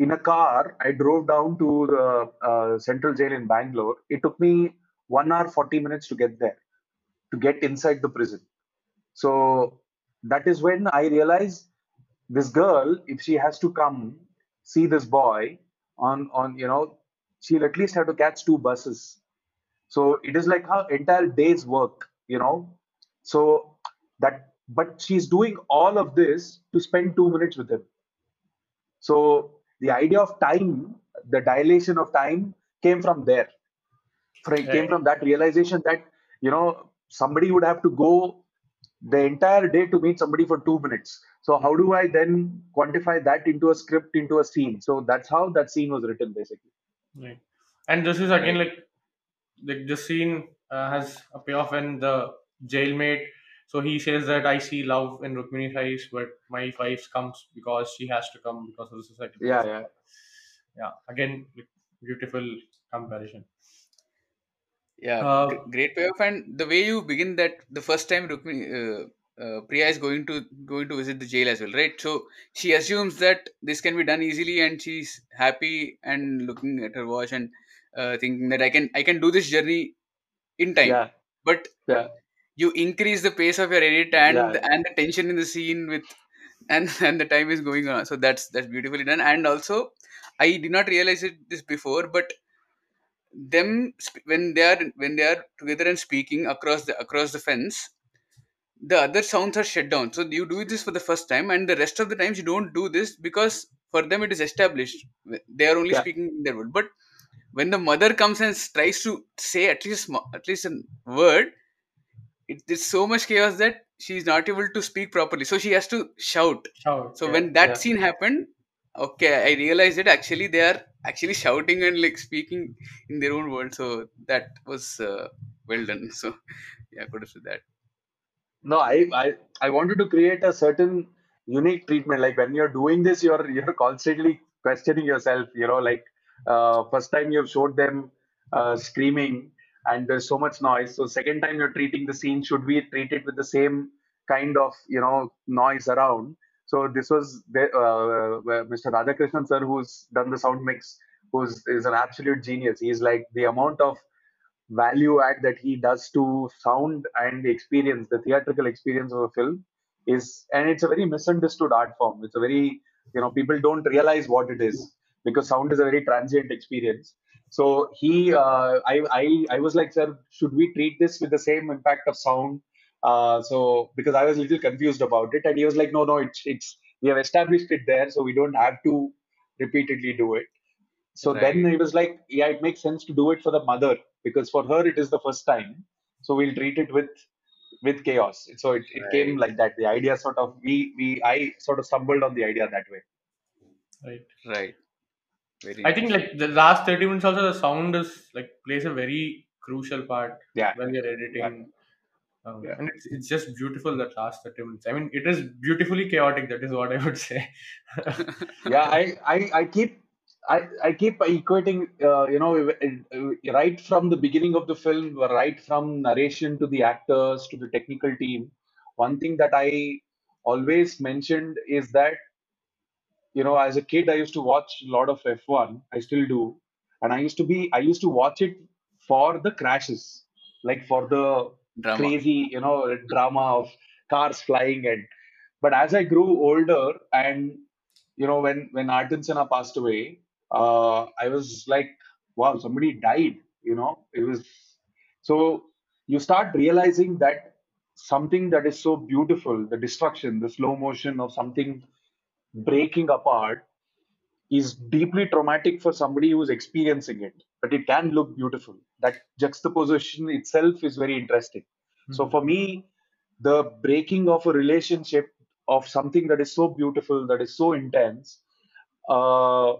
in a car, I drove down to the uh, Central Jail in Bangalore. It took me one hour forty minutes to get there, to get inside the prison. So that is when I realized this girl, if she has to come see this boy on, on, you know, she'll at least have to catch two buses. So it is like her entire day's work, you know. So that, but she's doing all of this to spend two minutes with him. So the idea of time, the dilation of time came from there. It came from that realization that, you know, somebody would have to go the entire day to meet somebody for two minutes. So how do I then quantify that into a script, into a scene? So that's how that scene was written, basically. Right. And this is again like, like the scene uh, has a payoff when the jailmate, so he says that I see love in Rukmini's eyes, but my wife comes because she has to come because of the society. Yeah, yeah. Yeah, again, beautiful comparison. Yeah, uh, great payoff. And the way you begin that, the first time Rukmini... Uh, Uh, Priya is going to going to visit the jail as well, right? So she assumes that this can be done easily, and she's happy and looking at her watch and uh, thinking that I can I can do this journey in time. Yeah. But yeah. you increase the pace of your edit and yeah. the, and the tension in the scene with and and the time is going on. So that's that's beautifully done. And also, I did not realize it this before, but them when they are when they are together and speaking across the across the fence, the other sounds are shut down. So you do this for the first time, and the rest of the times you don't do this because for them it is established. They are only yeah. speaking in their word. But when the mother comes and tries to say at least at least a word, it is so much chaos that she is not able to speak properly. So she has to shout. shout so yeah, when that yeah. scene happened, okay, I realized that actually they are actually shouting and like speaking in their own world. So that was uh, well done. So yeah, good for that. No, I, I I wanted to create a certain unique treatment. Like when you're doing this, you're you're constantly questioning yourself. You know, like uh, first time you've showed them uh, screaming and there's so much noise. So second time you're treating the scene, should we treat it with the same kind of, you know, noise around? So this was the, uh, Mister Radhakrishnan sir, who's done the sound mix, who's is an absolute genius. He's like the amount of value add that he does to sound and the experience, the theatrical experience of a film is, and it's a very misunderstood art form. It's a very, you know, people don't realize what it is because sound is a very transient experience. So he, uh, I, I, I was like, sir, should we treat this with the same impact of sound? Uh, so because I was a little confused about it, and he was like, no, no, it's, it's, we have established it there, so we don't have to repeatedly do it. So right. then he was like, yeah, it makes sense to do it for the mother, because for her, it is the first time. So we'll treat it with with chaos. So it, it right. came like that. The idea sort of, we we I sort of stumbled on the idea that way. Right. Right. Very I think like the last thirty minutes also, the sound is like plays a very crucial part yeah. when you're editing. Yeah. Um, yeah. And it's, it's just beautiful that last thirty minutes. I mean, it is beautifully chaotic. That is what I would say. yeah, I, I, I keep... I, I keep equating, uh, you know, right from the beginning of the film, right from narration to the actors, to the technical team. One thing that I always mentioned is that, you know, as a kid, I used to watch a lot of F one. I still do. And I used to be, I used to watch it for the crashes, like for the drama. crazy, you know, drama of cars flying. And but as I grew older and, you know, when, when Artin Sinha passed away, Uh, I was like, wow, somebody died, you know, it was, so you start realizing that something that is so beautiful, the destruction, the slow motion of something breaking apart, is deeply traumatic for somebody who is experiencing it, but it can look beautiful. That juxtaposition itself is very interesting. Mm-hmm. So for me, the breaking of a relationship, of something that is so beautiful, that is so intense, uh,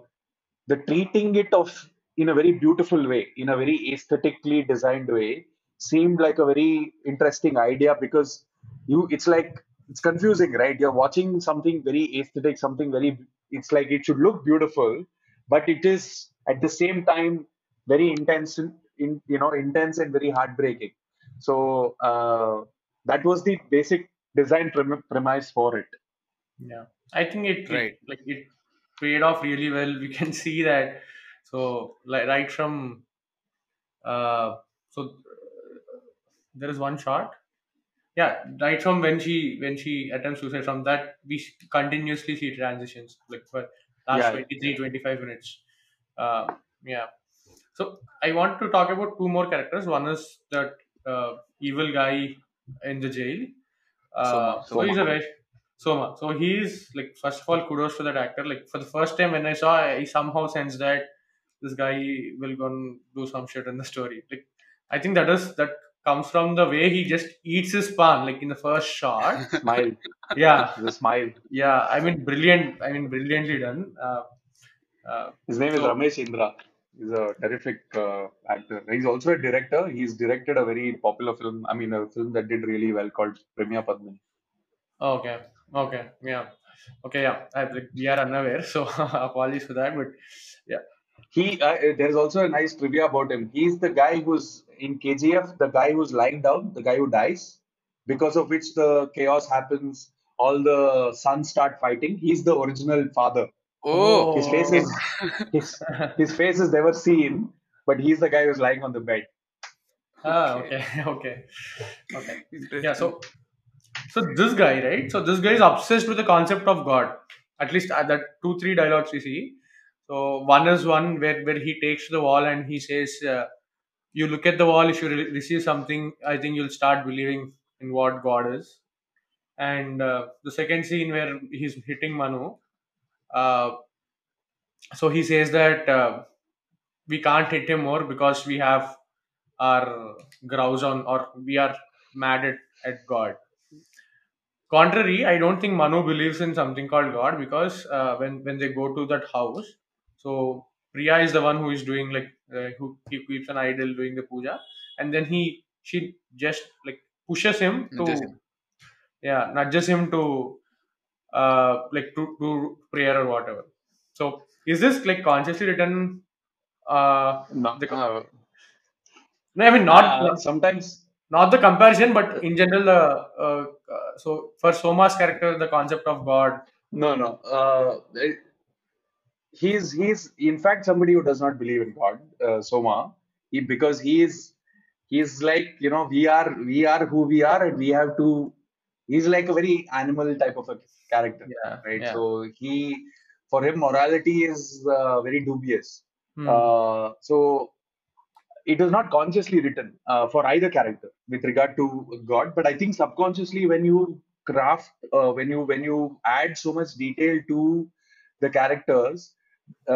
the treating it of in a very beautiful way, in a very aesthetically designed way, seemed like a very interesting idea, because you, it's like, it's confusing, right? You're watching something very aesthetic, something very, it's like it should look beautiful, but it is at the same time very intense, in, you know, intense and very heartbreaking. So uh, that was the basic design prem- premise for it. Yeah, I think it, right. it like it paid off really well. We can see that. So like right from uh, so there is one shot. Yeah, right from when she when she attempts suicide, from that we continuously see transitions like for last yeah, twenty-three, yeah. twenty-five minutes. Uh, yeah. So I want to talk about two more characters. One is that uh, evil guy in the jail. Uh, Soma. So Soma. he's a very Soma. So he's like, first of all, kudos to that actor. Like for the first time when I saw, I somehow sensed that this guy will go and do some shit in the story. Like I think that is that. comes from the way he just eats his pan, like in the first shot. Smile. Yeah. The smile. Yeah. I mean, brilliant. I mean, brilliantly done. Uh, uh, his name so, is Ramesh Indra. He's a terrific uh, actor. He's also a director. He's directed a very popular film. I mean, a film that did really well called Premiere Padman. Okay. Okay. Yeah. Okay. Yeah. I, like, we are unaware. So apologies for that. But yeah. He uh, there's also a nice trivia about him. He's the guy who's in K G F, the guy who's lying down, the guy who dies, because of which the chaos happens, all the sons start fighting. He's the original father. Oh, his face is his, his face is never seen, but he's the guy who's lying on the bed. Ah, okay, okay, okay. Yeah, so so this guy, right? So this guy is obsessed with the concept of God. At least at that two, three dialogues we see. So one is one where, where he takes to the wall and he says, uh, you look at the wall, if you re- receive something, I think you'll start believing in what God is. And uh, the second scene where he's hitting Manu. Uh, so he says that uh, we can't hit him more because we have our grouse on, or we are mad at, at God. Contrary, I don't think Manu believes in something called God, because uh, when, when they go to that house, so Priya is the one who is doing like uh, who he keeps an idol doing the puja, and then he she just like pushes him to nudges him. yeah nudges him to uh, like to do prayer or whatever. So is this like consciously written? Uh, no, the, uh, no, I mean not uh, sometimes not the comparison, but in general the uh, uh, uh, so for Soma's character the concept of God. No, no. Uh, it, He's, he's in fact somebody who does not believe in God, uh, Soma, he, because he is, he's like, you know, we are, we are who we are, and we have to, he's like a very animal type of a character, yeah, right? Yeah. So he, for him, morality is uh, very dubious. Hmm. Uh, so it is not consciously written uh, for either character with regard to God, but I think subconsciously when you craft, uh, when you, when you add so much detail to the characters,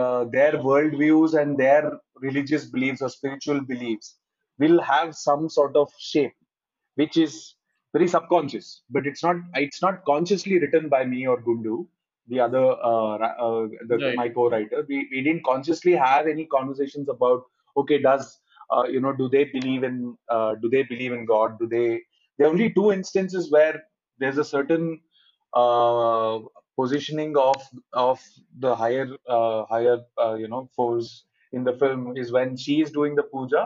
Uh, their world views and their religious beliefs or spiritual beliefs will have some sort of shape, which is very subconscious. But it's not it's not consciously written by me or Gundu, the other uh, uh, the, right. my co-writer. We we didn't consciously have any conversations about okay, does uh, you know do they believe in uh, do they believe in God? Do they? There are only two instances where there's a certain Uh, positioning of of the higher uh, higher uh, you know force in the film is when she is doing the puja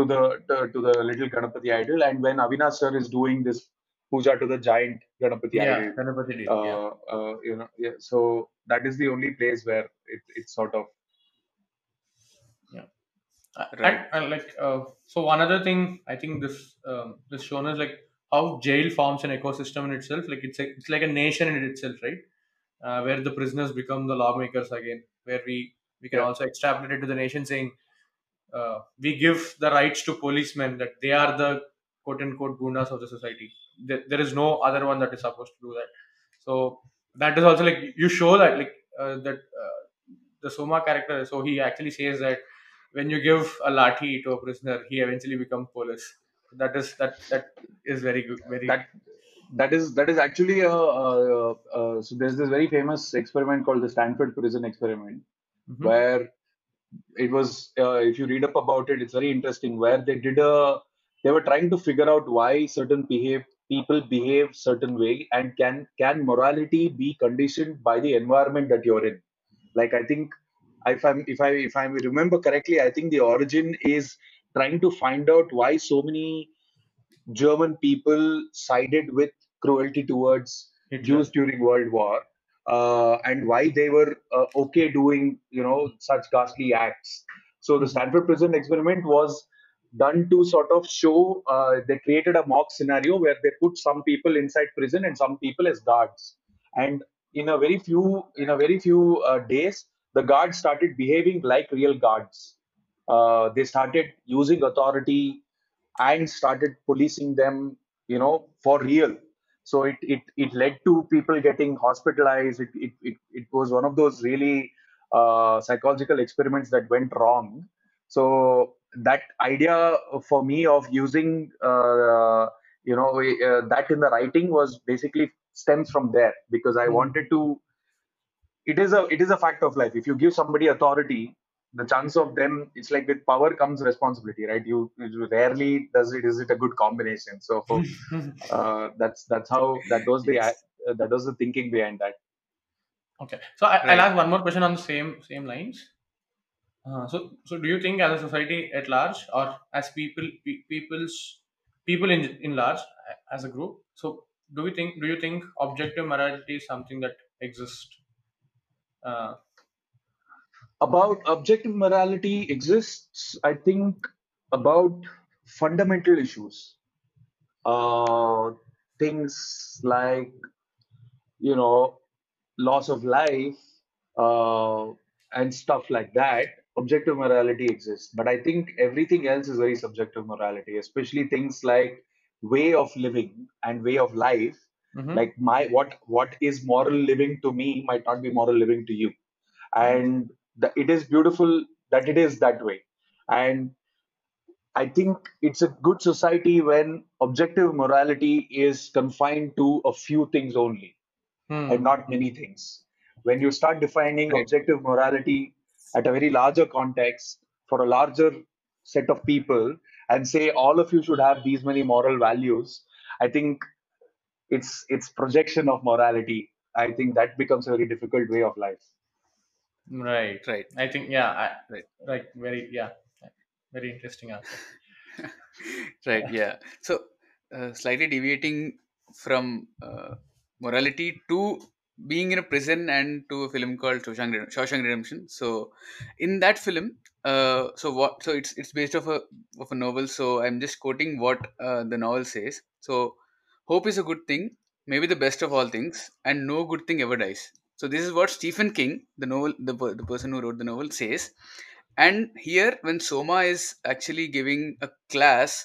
to the to, to the little Ganapati idol, and when Avinash sir is doing this puja to the giant Ganapati yeah, idol. Ganapati, uh, yeah. Uh, you know, yeah. So that is the only place where it it's sort of yeah. Right. And, and like uh, so, one other thing I think this um, this shown is like how jail forms an ecosystem in itself. Like it's a, it's like a nation in itself, right? Uh, where the prisoners become the lawmakers again, where we, we can yeah. also extrapolate it to the nation saying, uh, we give the rights to policemen that they are the quote unquote gundas of the society. There, there is no other one that is supposed to do that. So that is also like you show that like uh, that uh, the Soma character. So he actually says that when you give a lathi to a prisoner, he eventually becomes police. That is that that is very good. Very that that is that is actually a, a, a, a so there's this very famous experiment called the Stanford Prison Experiment, mm-hmm. where it was uh, if you read up about it, it's very interesting. Where they did a they were trying to figure out why certain behave people behave certain way, and can can morality be conditioned by the environment that you're in? Like I think if I if I if I remember correctly, I think the origin is trying to find out why so many German people sided with cruelty towards Hitler. Jews during World War, uh, and why they were uh, okay doing you know such ghastly acts. So the Stanford Prison Experiment was done to sort of show uh, they created a mock scenario where they put some people inside prison and some people as guards, and in a very few in a very few uh, days the guards started behaving like real guards. Uh, they started using authority and started policing them, you know, for real. So it it it led to people getting hospitalized. It it it, it was one of those really uh, psychological experiments that went wrong. So that idea for me of using, uh, you know, uh, that in the writing was basically stems from there, because I mm-hmm. wanted to. It is a it is a fact of life. If you give somebody authority, the chance of them, it's like with power comes responsibility, right? You, you rarely does it. Is it a good combination? So uh, that's that's how that was the uh, that was the thinking behind that. Okay, so I, right. I'll ask one more question on the same same lines. Uh, so so do you think as a society at large, or as people pe- people's people in in large as a group? So do we think do you think objective morality is something that exists? Uh, About objective morality exists, I think, about fundamental issues. Uh, things like, you know, loss of life uh, and stuff like that. Objective morality exists. But I think everything else is very subjective morality, especially things like way of living and way of life. Mm-hmm. Like my what what is moral living to me might not be moral living to you. And the, it is beautiful that it is that way. And I think it's a good society when objective morality is confined to a few things only hmm. and not many things. When you start defining right. objective morality at a very larger context for a larger set of people and say all of you should have these many moral values, I think it's it's projection of morality. I think that becomes a very difficult way of life. Right, right. I think, yeah, I, right, right. Very, yeah, very interesting answer. Right, yeah. So, uh, slightly deviating from uh, morality to being in a prison and to a film called Shawshank, Red- Shawshank Redemption. So, in that film, uh, so what? So it's it's based off a of a novel. So I'm just quoting what uh, the novel says. So, hope is a good thing, maybe the best of all things, and no good thing ever dies. So this is what Stephen King, the novel, the, the person who wrote the novel, says. And here, when Soma is actually giving a class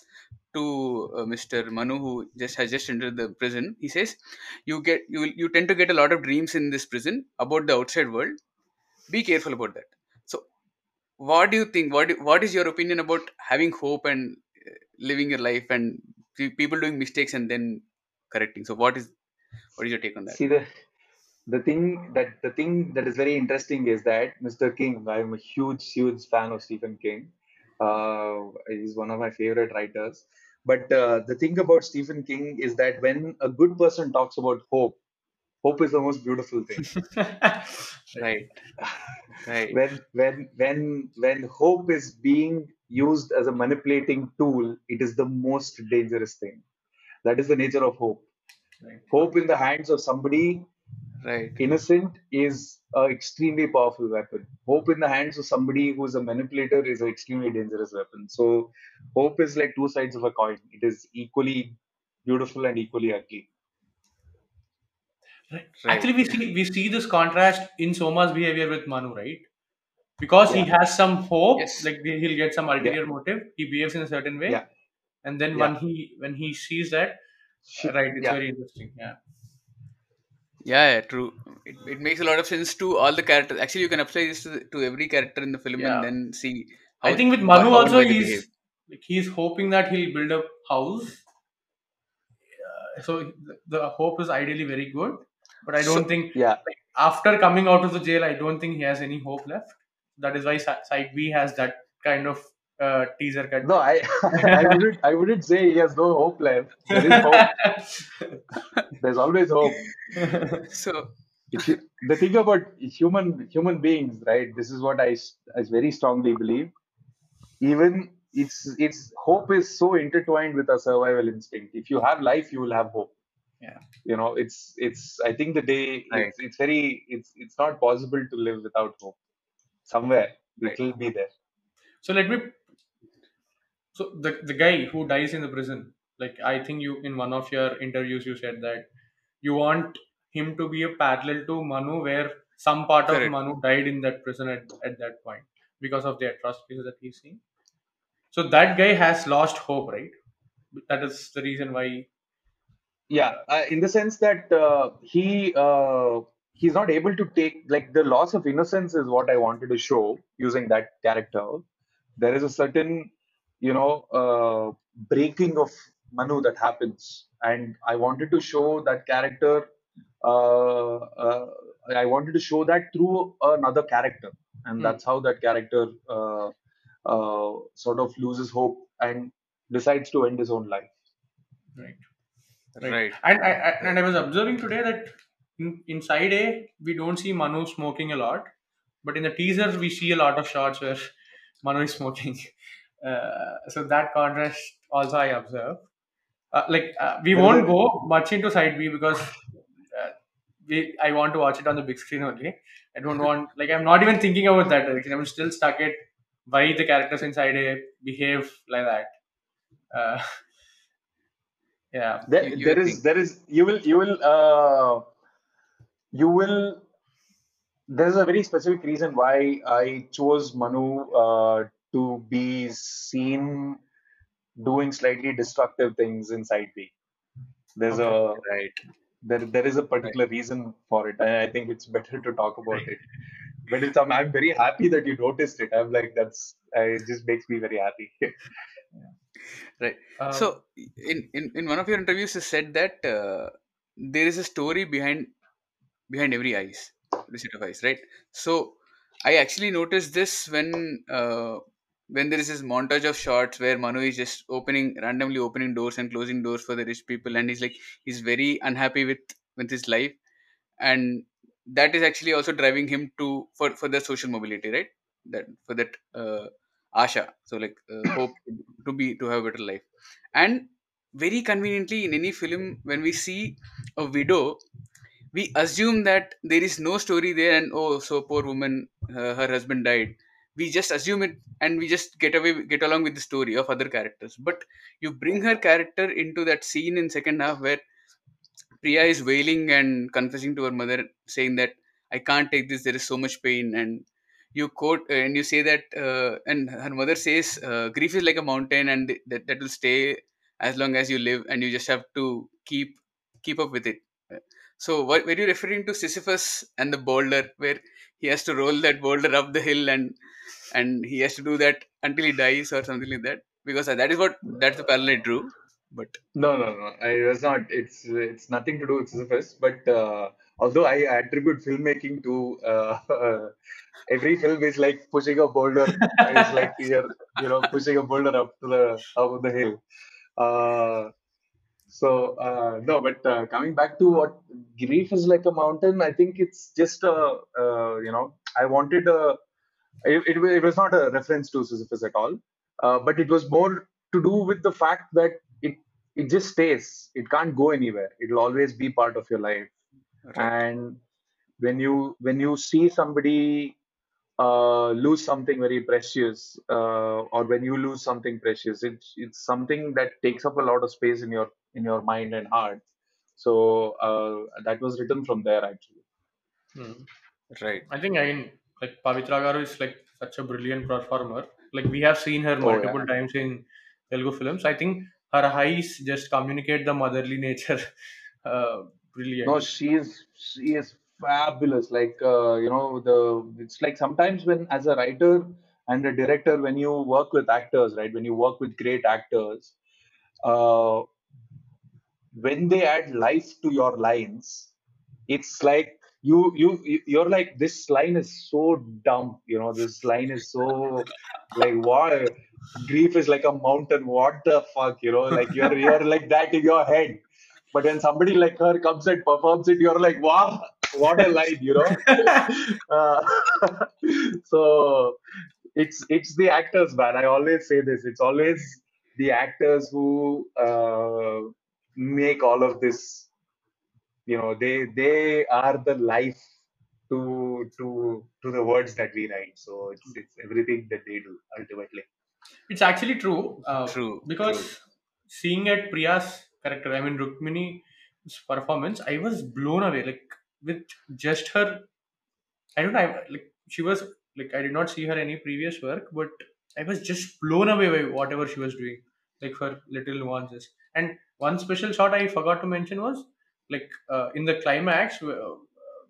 to uh, Mister Manu, who just has just entered the prison, he says, "You get, you you tend to get a lot of dreams in this prison about the outside world. Be careful about that." So, what do you think? What what is your opinion about having hope and living your life and people doing mistakes and then correcting? So, what is what is your take on that? See the. The thing that the thing that is very interesting is that Mister King, I am a huge, huge fan of Stephen King. Uh, he's one of my favorite writers. But uh, the thing about Stephen King is that when a good person talks about hope, hope is the most beautiful thing. Right. Right. When when when when hope is being used as a manipulating tool, it is the most dangerous thing. That is the nature of hope. Right. Hope in the hands of somebody. Right. Innocent is an extremely powerful weapon. Hope in the hands of somebody who is a manipulator is an extremely dangerous weapon. So hope is like two sides of a coin. It is equally beautiful and equally ugly. Right. Right. Actually, we see we see this contrast in Soma's behavior with Manu, right? Because yeah. he has some hope, yes. like he'll get some ulterior yeah. motive. He behaves in a certain way. Yeah. And then yeah. when he when he sees that, right, it's yeah. very interesting. Yeah. Yeah, yeah, true. It it makes a lot of sense to all the characters. Actually, you can apply this to, to every character in the film yeah. and then see. How, I think with Manu also, he's like, he's hoping that he'll build a house. Uh, so the hope is ideally very good, but I don't so, think yeah. like, after coming out of the jail, I don't think he has any hope left. That is why side B has that kind of uh, teaser cut. No, I I wouldn't I wouldn't say he has no hope left. There is hope. There's always hope. So you, the thing about human human beings, right? This is what I I very strongly believe. Even it's it's hope is so intertwined with our survival instinct. If you have life, you will have hope. Yeah. You know, it's it's. I think the day right. it's, it's very it's it's not possible to live without hope. Somewhere right. it will be there. So let me. So the the guy who dies in the prison, like I think you in one of your interviews you said that you want him to be a parallel to Manu, where some part of right. Manu died in that prison at, at that point because of the atrocities that he's seen. So that guy has lost hope, right? That is the reason why. Yeah, uh, in the sense that uh, he. Uh, He's not able to take, like, the loss of innocence is what I wanted to show using that character. There is a certain, you know, uh, breaking of Manu that happens. And I wanted to show that character, uh, uh, I wanted to show that through another character. And mm. that's how that character uh, uh, sort of loses hope and decides to end his own life. Right. Right. right. And, I, I, and I was observing today that in side A, we don't see Manu smoking a lot, but in the teasers, we see a lot of shots where Manu is smoking. Uh, so that contrast also I observe. Uh, like uh, we won't go much into side B because uh, we, I want to watch it on the big screen only. I don't want, like I'm not even thinking about that direction. I'm still stuck at why the characters in side A behave like that. Uh, yeah. There, you, you there is, there is, you will, you will, uh, You will, there's a very specific reason why I chose Manu uh, to be seen doing slightly destructive things in side B. There's okay. a, right. there, there is a particular right. reason for it. And I think it's better to talk about right. it. But it's, I'm, I'm very happy that you noticed it. I'm like, that's, uh, it just makes me very happy. Right. Um, so in, in, in one of your interviews, you said that uh, there is a story behind behind every eyes, every set of eyes, right? So I actually noticed this when uh, when there is this montage of shots where Manu is just opening, randomly opening doors and closing doors for the rich people. And he's like, he's very unhappy with, with his life. And that is actually also driving him to, for, for the social mobility, right? That for that uh, asha. So like uh, hope to be, to have a better life. And very conveniently in any film, when we see a widow, we assume that there is no story there and oh, so poor woman, uh, her husband died. We just assume it and we just get away, get along with the story of other characters. But you bring her character into that scene in second half where Priya is wailing and confessing to her mother, saying that I can't take this, there is so much pain. And you quote uh, and you say that, uh, and her mother says, uh, grief is like a mountain and th- that, that will stay as long as you live and you just have to keep keep up with it. So what were you referring to Sisyphus and the boulder, where he has to roll that boulder up the hill and and he has to do that until he dies or something like that? Because that is what, that's the parallel I drew. But no, no, no, it was not. It's it's nothing to do with Sisyphus. But uh, although I attribute filmmaking to uh, uh, every film is like pushing a boulder. It's like you're you know pushing a boulder up to the up of the hill. Uh, So, uh, no, but uh, coming back to what grief is like a mountain, I think it's just, a, uh, you know, I wanted a, it, it, it was not a reference to Sisyphus at all, uh, but it was more to do with the fact that it, it just stays, it can't go anywhere. It'll always be part of your life. Right. And when you, when you see somebody uh, lose something very precious, uh, or when you lose something precious, it's, it's something that takes up a lot of space in your in your mind and heart. So uh, that was written from there actually. Hmm. Right. I think again, like Pavitra Garu is like such a brilliant performer. Like we have seen her multiple oh, yeah. times in Telugu films. I think her eyes just communicate the motherly nature uh, brilliantly. No, she is she is fabulous. Like uh, you know, the it's like sometimes when as a writer and a director, when you work with actors, right? When you work with great actors, uh, when they add life to your lines, it's like You you you're like, this line is so dumb, you know. This line is so like, what? Grief is like a mountain. What the fuck, you know? Like you're you're like that in your head. But when somebody like her comes and performs it, you're like, wow, what a line, you know. Uh, so it's it's the actors, man. I always say this. It's always the actors who uh, make all of this. You know, they they are the life to to to the words that we write. So it's it's everything that they do ultimately. It's actually true. Uh, true. Because true. Seeing at Priya's character, I mean Rukmini's performance, I was blown away. Like with just her, I don't know. I, like she was like I did not see her any previous work, but I was just blown away by whatever she was doing. Like her little nuances. And one special shot I forgot to mention was. Like uh, in the climax, uh,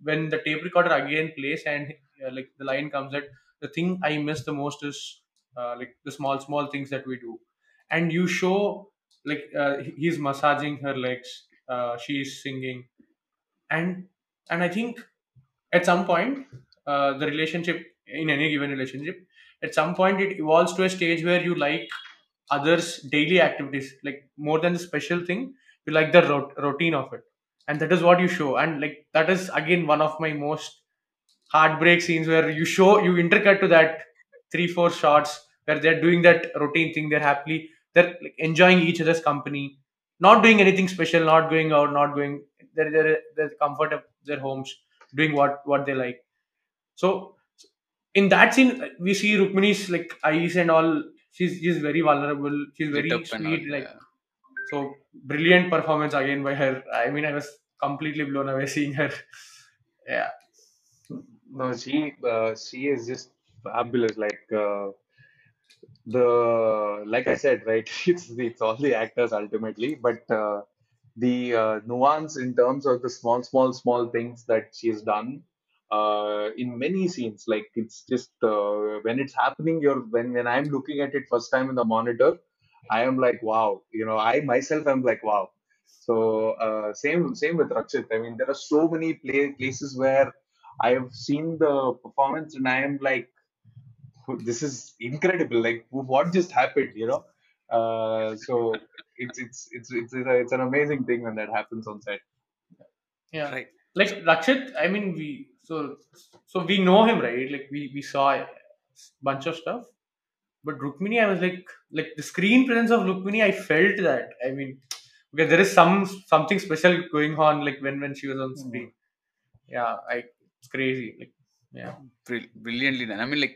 when the tape recorder again plays and uh, like the line comes that the thing I miss the most is uh, like the small, small things that we do. And you show like uh, he's massaging her legs, uh, she is singing. And and I think at some point, uh, the relationship, in any given relationship, at some point it evolves to a stage where you like others' daily activities, like more than the special thing, you like the rot- routine of it. And that is what you show. And like that is again one of my most heartbreak scenes where you show, you intercut to that three, four shots where they're doing that routine thing. They're happily, they're like enjoying each other's company, not doing anything special, not going out, not going, they're, they're, they're comfort of their homes, doing what, what they like. So in that scene, we see Rukmini's like eyes and all. She's, she's very vulnerable. She's very sweet. Like, so brilliant performance again by her. I mean, I was completely blown away seeing her. Yeah. No, she uh, she is just fabulous. Like uh, the like I said, right? It's it's all the actors ultimately, but uh, the uh, nuance in terms of the small, small, small things that she's done uh, in many scenes. Like it's just uh, when it's happening, you're when when I'm looking at it first time in the monitor. I am like, wow, you know, I myself am like, wow. So uh, same same with Rakshit. I mean, there are so many play, places where I have seen the performance and I am like, this is incredible. Like, what just happened, you know? Uh, so it's it's it's it's it's an amazing thing when that happens on set. Yeah, right. Like Rakshit, I mean, we so so we know him, right? Like we we saw a bunch of stuff. But Rukmini, I was like, like the screen presence of Rukmini, I felt that. I mean, okay, there is some something special going on, like when, when she was on screen. Mm-hmm. Yeah, I, it's crazy. Like, yeah, brilliantly done. I mean, like,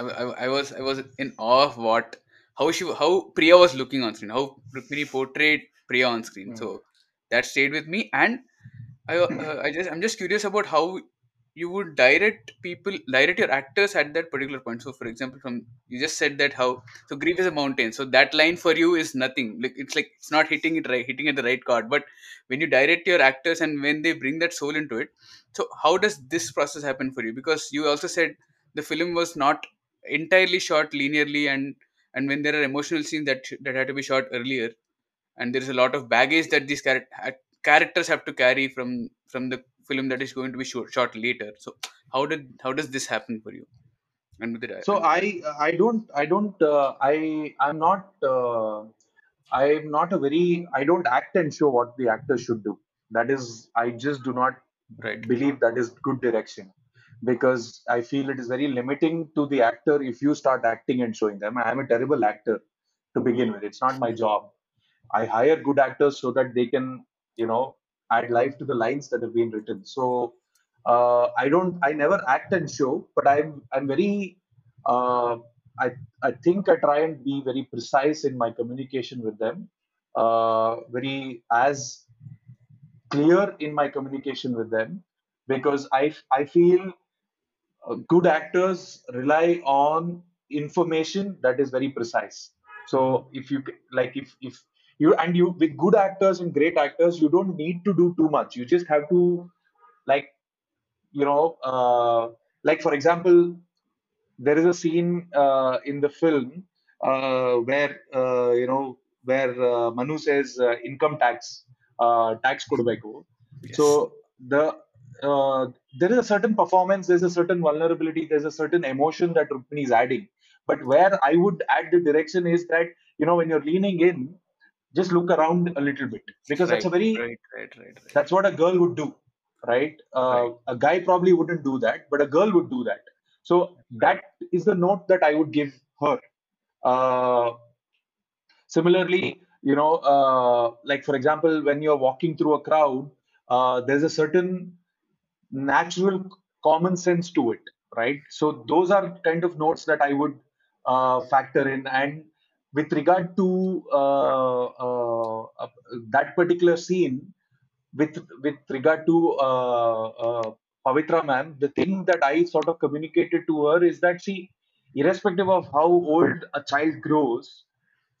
I, I was I was in awe of what how she how Priya was looking on screen, how Rukmini portrayed Priya on screen. Mm-hmm. So that stayed with me, and I uh, I just I'm just curious about how you would direct people, direct your actors at that particular point. So, for example, from you just said that how so grief is a mountain. So that line for you is nothing. Like it's like it's not hitting it right, hitting at the right chord. But when you direct your actors and when they bring that soul into it, so how does this process happen for you? Because you also said the film was not entirely shot linearly, and and when there are emotional scenes that that had to be shot earlier, and there is a lot of baggage that these char- characters have to carry from from the film that is going to be short, shot later. So how did how does this happen for you? And with the so I I don't I don't uh, I I'm not uh, I'm not a very I don't act and show what the actor should do. That is I just do not right. believe that is good direction, because I feel it is very limiting to the actor if you start acting and showing them. I am a terrible actor to begin with. It's not my job. I hire good actors so that they can you know. add life to the lines that have been written. So uh, I don't, I never act and show, but I'm, I'm very, uh, I, I think I try and be very precise in my communication with them, uh, very as clear in my communication with them, because I, I feel good actors rely on information that is very precise. So if you like, if if you and you with good actors and great actors, you don't need to do too much. You just have to, like, you know, uh, like for example, there is a scene uh, in the film uh, where uh, you know where uh, Manu says uh, income tax uh, tax kodubeku. Yes. So the uh, there is a certain performance, there's a certain vulnerability, there's a certain emotion that Rukmini is adding. But where I would add the direction is that, you know, when you're leaning in, just look around a little bit, because right, that's a very right, right, right, right. That's what a girl would do, right? Uh, right? A guy probably wouldn't do that, but a girl would do that. So that is the note that I would give her. Uh, similarly, you know, uh, like for example, when you're walking through a crowd, uh, there's a certain natural common sense to it, right? So those are kind of notes that I would uh, factor in. And with regard to uh, uh, uh, that particular scene, with with regard to uh, uh, Pavitra ma'am, the thing that I sort of communicated to her is that, see, irrespective of how old a child grows,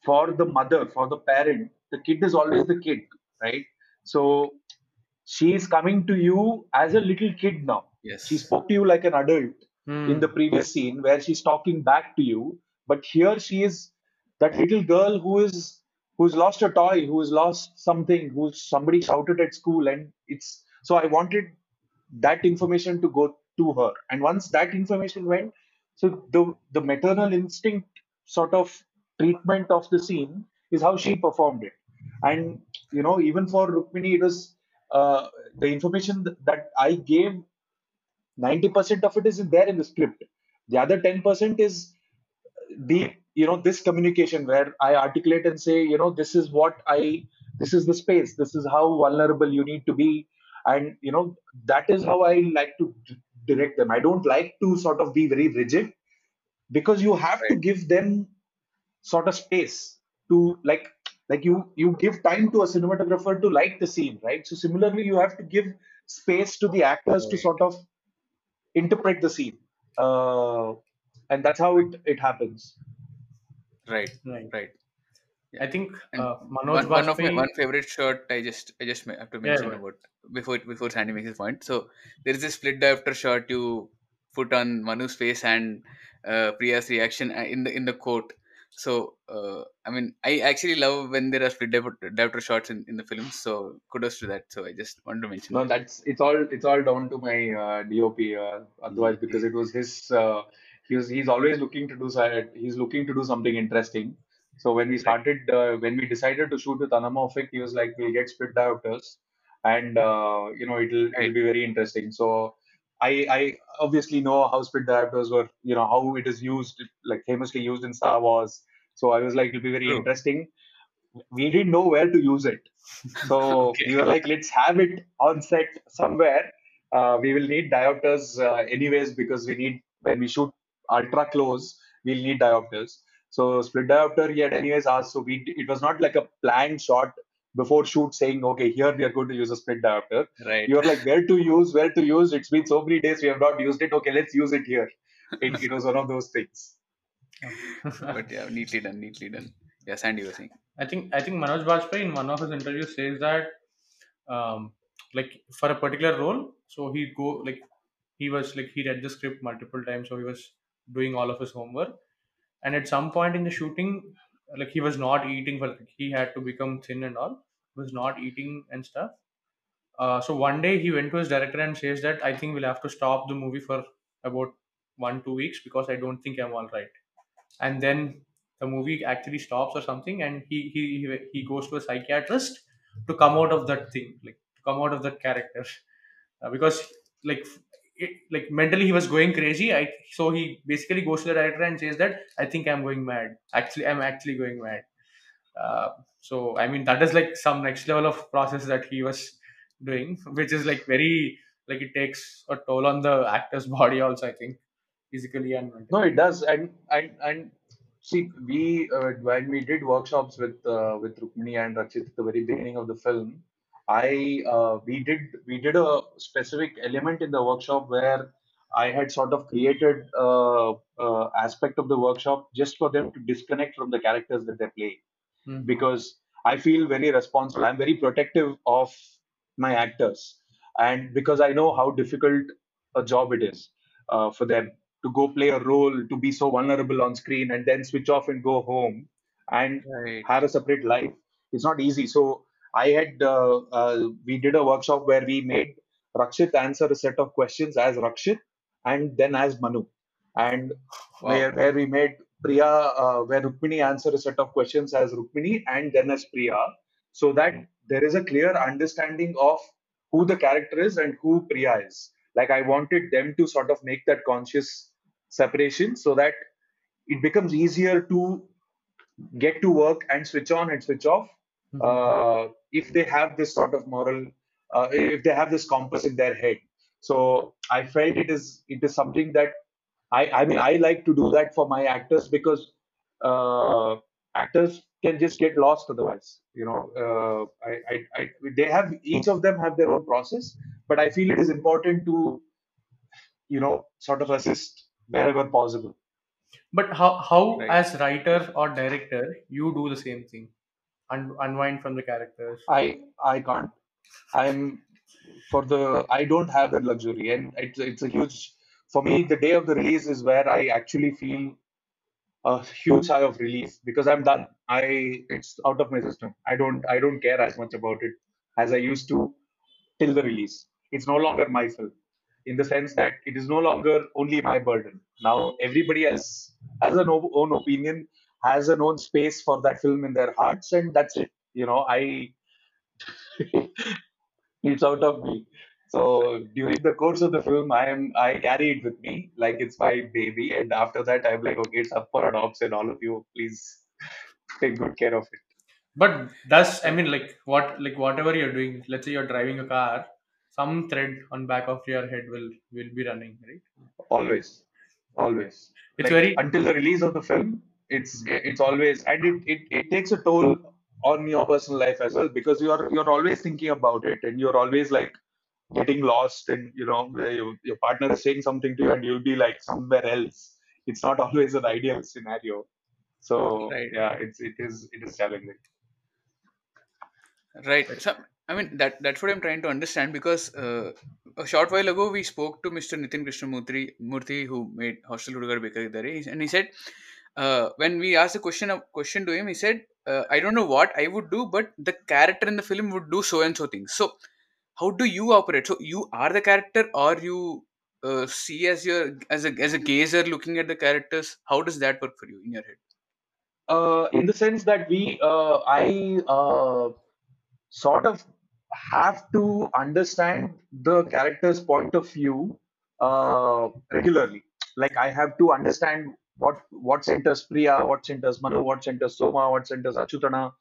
for the mother, for the parent, the kid is always the kid, right? So she is coming to you as a little kid now. Yes. She spoke to you like an adult mm. in the previous scene where she's talking back to you. But here she is that little girl who is who's lost a toy, who has lost something, who somebody shouted at school. And it's so I wanted that information to go to her. And once that information went, so the, the maternal instinct sort of treatment of the scene is how she performed it. And, you know, even for Rukmini, it was uh, the information that I gave, ninety percent of it is there in the script. The other ten percent is the, you know, this communication where I articulate and say, you know, this is what I, this is the space, this is how vulnerable you need to be. And, you know, that is how I like to direct them. I don't like to sort of be very rigid, because you have right. to give them sort of space to, like, like you, you give time to a cinematographer to light the scene, right? So similarly, you have to give space to the actors right. to sort of interpret the scene. Uh, and that's how it, it happens. Right, right, right. I think uh, Manoj one, one of my one favorite shot I just I just have to mention yeah, right. about before before Sandy makes his point. So there is this split diopter shot you put on Manu's face and uh, Priya's reaction in the in the court. So uh, I mean, I actually love when there are split diopter shots in, in the films. So kudos to that. So I just want to mention. No, that. that's it's all it's all down to my uh, D O P uh, otherwise, because it was his. Uh, he was he's always looking to do he's looking to do something interesting. So when we started, uh, when we decided to shoot with anamorphic, he was like, we'll get split diopters and, uh, you know, it'll, it'll be very interesting. So I, I obviously know how split diopters were, you know, how it is used, like famously used in Star Wars. So I was like, it'll be very True. interesting. We didn't know where to use it. So okay. we were like, let's have it on set somewhere. Uh, we will need diopters uh, anyways, because we need, when we shoot ultra close, we'll need diopters. So split diopter he had anyways asked, so we it was not like a planned shot before shoot saying, okay, here we are going to use a split diopter. Right. You were like, where to use, where to use. It's been so many days we have not used it. Okay, let's use it here. It, it was one of those things. But yeah, neatly done, neatly done. Yeah, Sandy was saying. I think I think Manoj Bajpayee in one of his interviews says that um, like for a particular role, so he go like he was like he read the script multiple times, so he was doing all of his homework. And at some point in the shooting, like he was not eating, for like he had to become thin and all, was not eating and stuff. Uh, so one day he went to his director and says that, I think we'll have to stop the movie for about one, two weeks because I don't think I'm all right. And then the movie actually stops or something. And he he he goes to a psychiatrist to come out of that thing, like to come out of that character. Uh, because like... It, like mentally he was going crazy. I so he basically goes to the director and says that I think I'm going mad. Actually, I'm actually going mad. Uh, so I mean that is like some next level of process that he was doing, which is like very like it takes a toll on the actor's body also. I think physically and mentally. No, it does. And and and see, we uh, when we did workshops with uh, with Rukmini and Rakshit at the very beginning of the film. I uh, we did we did a specific element in the workshop where I had sort of created uh, uh, aspect of the workshop just for them to disconnect from the characters that they're playing. Mm. Because I feel very responsible. I'm very protective of my actors. And because I know how difficult a job it is uh, for them to go play a role, to be so vulnerable on screen and then switch off and go home and right. have a separate life. It's not easy. So I had, uh, uh, we did a workshop where we made Rakshit answer a set of questions as Rakshit and then as Manu. And wow. where, where we made Priya, uh, where Rukmini answered a set of questions as Rukmini and then as Priya, so that there is a clear understanding of who the character is and who Priya is. Like I wanted them to sort of make that conscious separation so that it becomes easier to get to work and switch on and switch off mm-hmm. uh, if they have this sort of moral, uh, if they have this compass in their head. So I felt it is it is something that I, I mean, I like to do that for my actors because uh, actors can just get lost otherwise. You know, uh, I, I, I, they have, each of them have their own process, but I feel it is important to, you know, sort of assist wherever possible. But how, how right. as writer or director, you do the same thing, Un- unwind from the characters? I, I can't. I'm for the, I don't have that luxury, and it's, it's a huge... For me, the day of the release is where I actually feel a huge sigh of relief because I'm done. I it's out of my system. I don't I don't care as much about it as I used to till the release. It's no longer my film in the sense that it is no longer only my burden. Now everybody else has an own opinion, has an own space for that film in their hearts, and that's it. You know, I it's out of me. So during the course of the film, I am I carry it with me like it's my baby, and after that, I'm like, okay, it's up for adoption, and all of you, please take good care of it. But thus, I mean, like what, like whatever you're doing, let's say you're driving a car, some thread on back of your head will will be running, right? Always, always. It's like, very until the release of the film. It's it's always, and it it, it takes a toll on your personal life as well because you're you're always thinking about it, and you're always like. Getting lost, and you know your, your partner is saying something to you and you'll be like somewhere else. It's not always an ideal scenario, so right. yeah it's it is it is challenging, right? So I mean that that's what I'm trying to understand, because uh, a short while ago we spoke to Mister Nitin Krishnamurthy Murthy who made Hostel Hudugaru Bekagiddare, and he said uh, when we asked a question a question to him, he said uh, I don't know what I would do, but the character in the film would do so and so things. So how do you operate? So you are the character, or you uh, see as your as a as a gazer looking at the characters? How does that work for you in your head? Uh, in the sense that we, uh, I uh, sort of have to understand the character's point of view uh, regularly. Like I have to understand what what centers Priya, what centers Manu, what centers Soma, what centers Achyutana,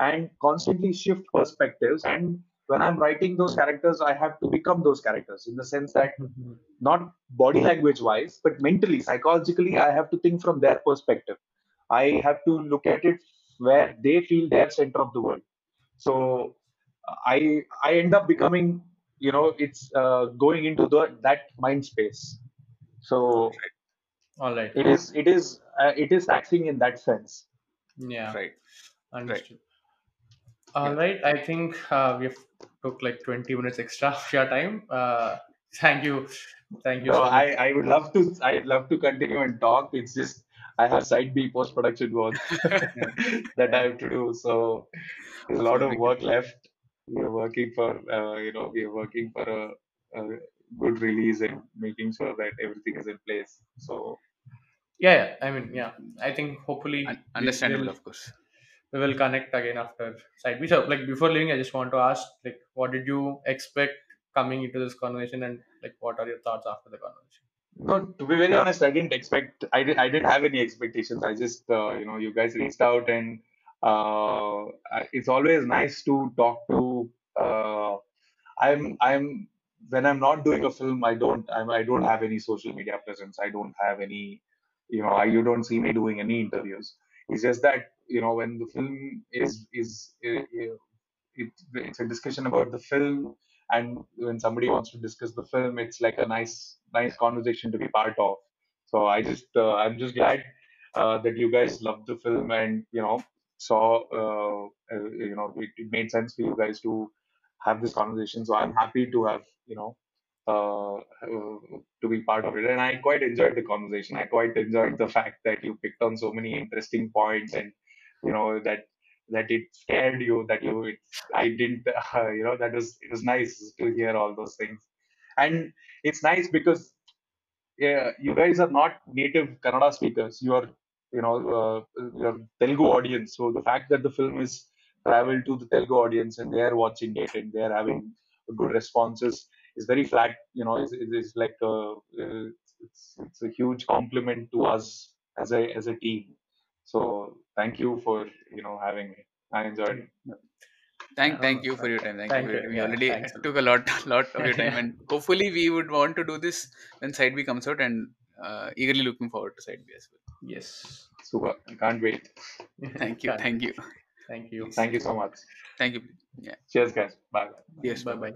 and constantly shift perspectives. And when I'm writing those characters, I have to become those characters in the sense that mm-hmm. not body language wise, but mentally, psychologically, I have to think from their perspective. I have to look at it where they feel their center of the world. So I I end up becoming, you know, it's uh, going into the, that mind space. So all right, it is it is uh, it is taxing in that sense. Yeah, right, understood. Right. All yeah. right, I think uh, we've took like twenty minutes extra of your time. Uh, thank you, thank you. No, so I, I would love to. I'd love to continue and talk. It's just I have side B post production work that I have to do. So there's a lot of work left. We're working for uh, you know we're working for a, a good release and making sure that everything is in place. So yeah, yeah. I mean yeah, I think hopefully Un- understandable, will, of course. We will connect again after side B. So, like before leaving, I just want to ask, like, what did you expect coming into this conversation, and like, what are your thoughts after the conversation? No, to be very honest, I didn't expect. I didn't. I didn't have any expectations. I just, uh, you know, you guys reached out, and uh, it's always nice to talk to. Uh, I'm. I'm. When I'm not doing a film, I don't. I'm. I don't have any social media presence. I don't have any. You know, I, you don't see me doing any interviews. It's just that. You know, when the film is is it, it, it's a discussion about the film And when somebody wants to discuss the film, it's like a nice, nice conversation to be part of. So I just, uh, I'm just glad uh, that you guys loved the film, and you know, saw, uh, uh, you know, it, it made sense for you guys to have this conversation. So I'm happy to have, you know, uh, uh, to be part of it, and I quite enjoyed the conversation. I quite enjoyed the fact that you picked on so many interesting points, and you know that. That it scared you, that you, it, I didn't, uh, you know, that was, it was nice to hear all those things. And it's nice because yeah, you guys are not native Kannada speakers. You are, you know, uh, your Telugu audience. So the fact that the film is traveled to the Telugu audience and they're watching it and they're having good responses is very flat, you know, it's, it's like, a, it's, it's a huge compliment to us as a, as a team. So thank you for, you know, having me. I enjoyed it. Thank, thank you for your time. Thank, thank you. you. We yeah, already took you. a lot, lot of your time, and hopefully we would want to do this when Side B comes out, and uh, eagerly looking forward to Side B as well. Yes. Super. I can't wait. Thank you. Thank you. Thank you. Thank you so much. Thank you. Yeah. Cheers, guys. Bye. Yes. Bye. Bye.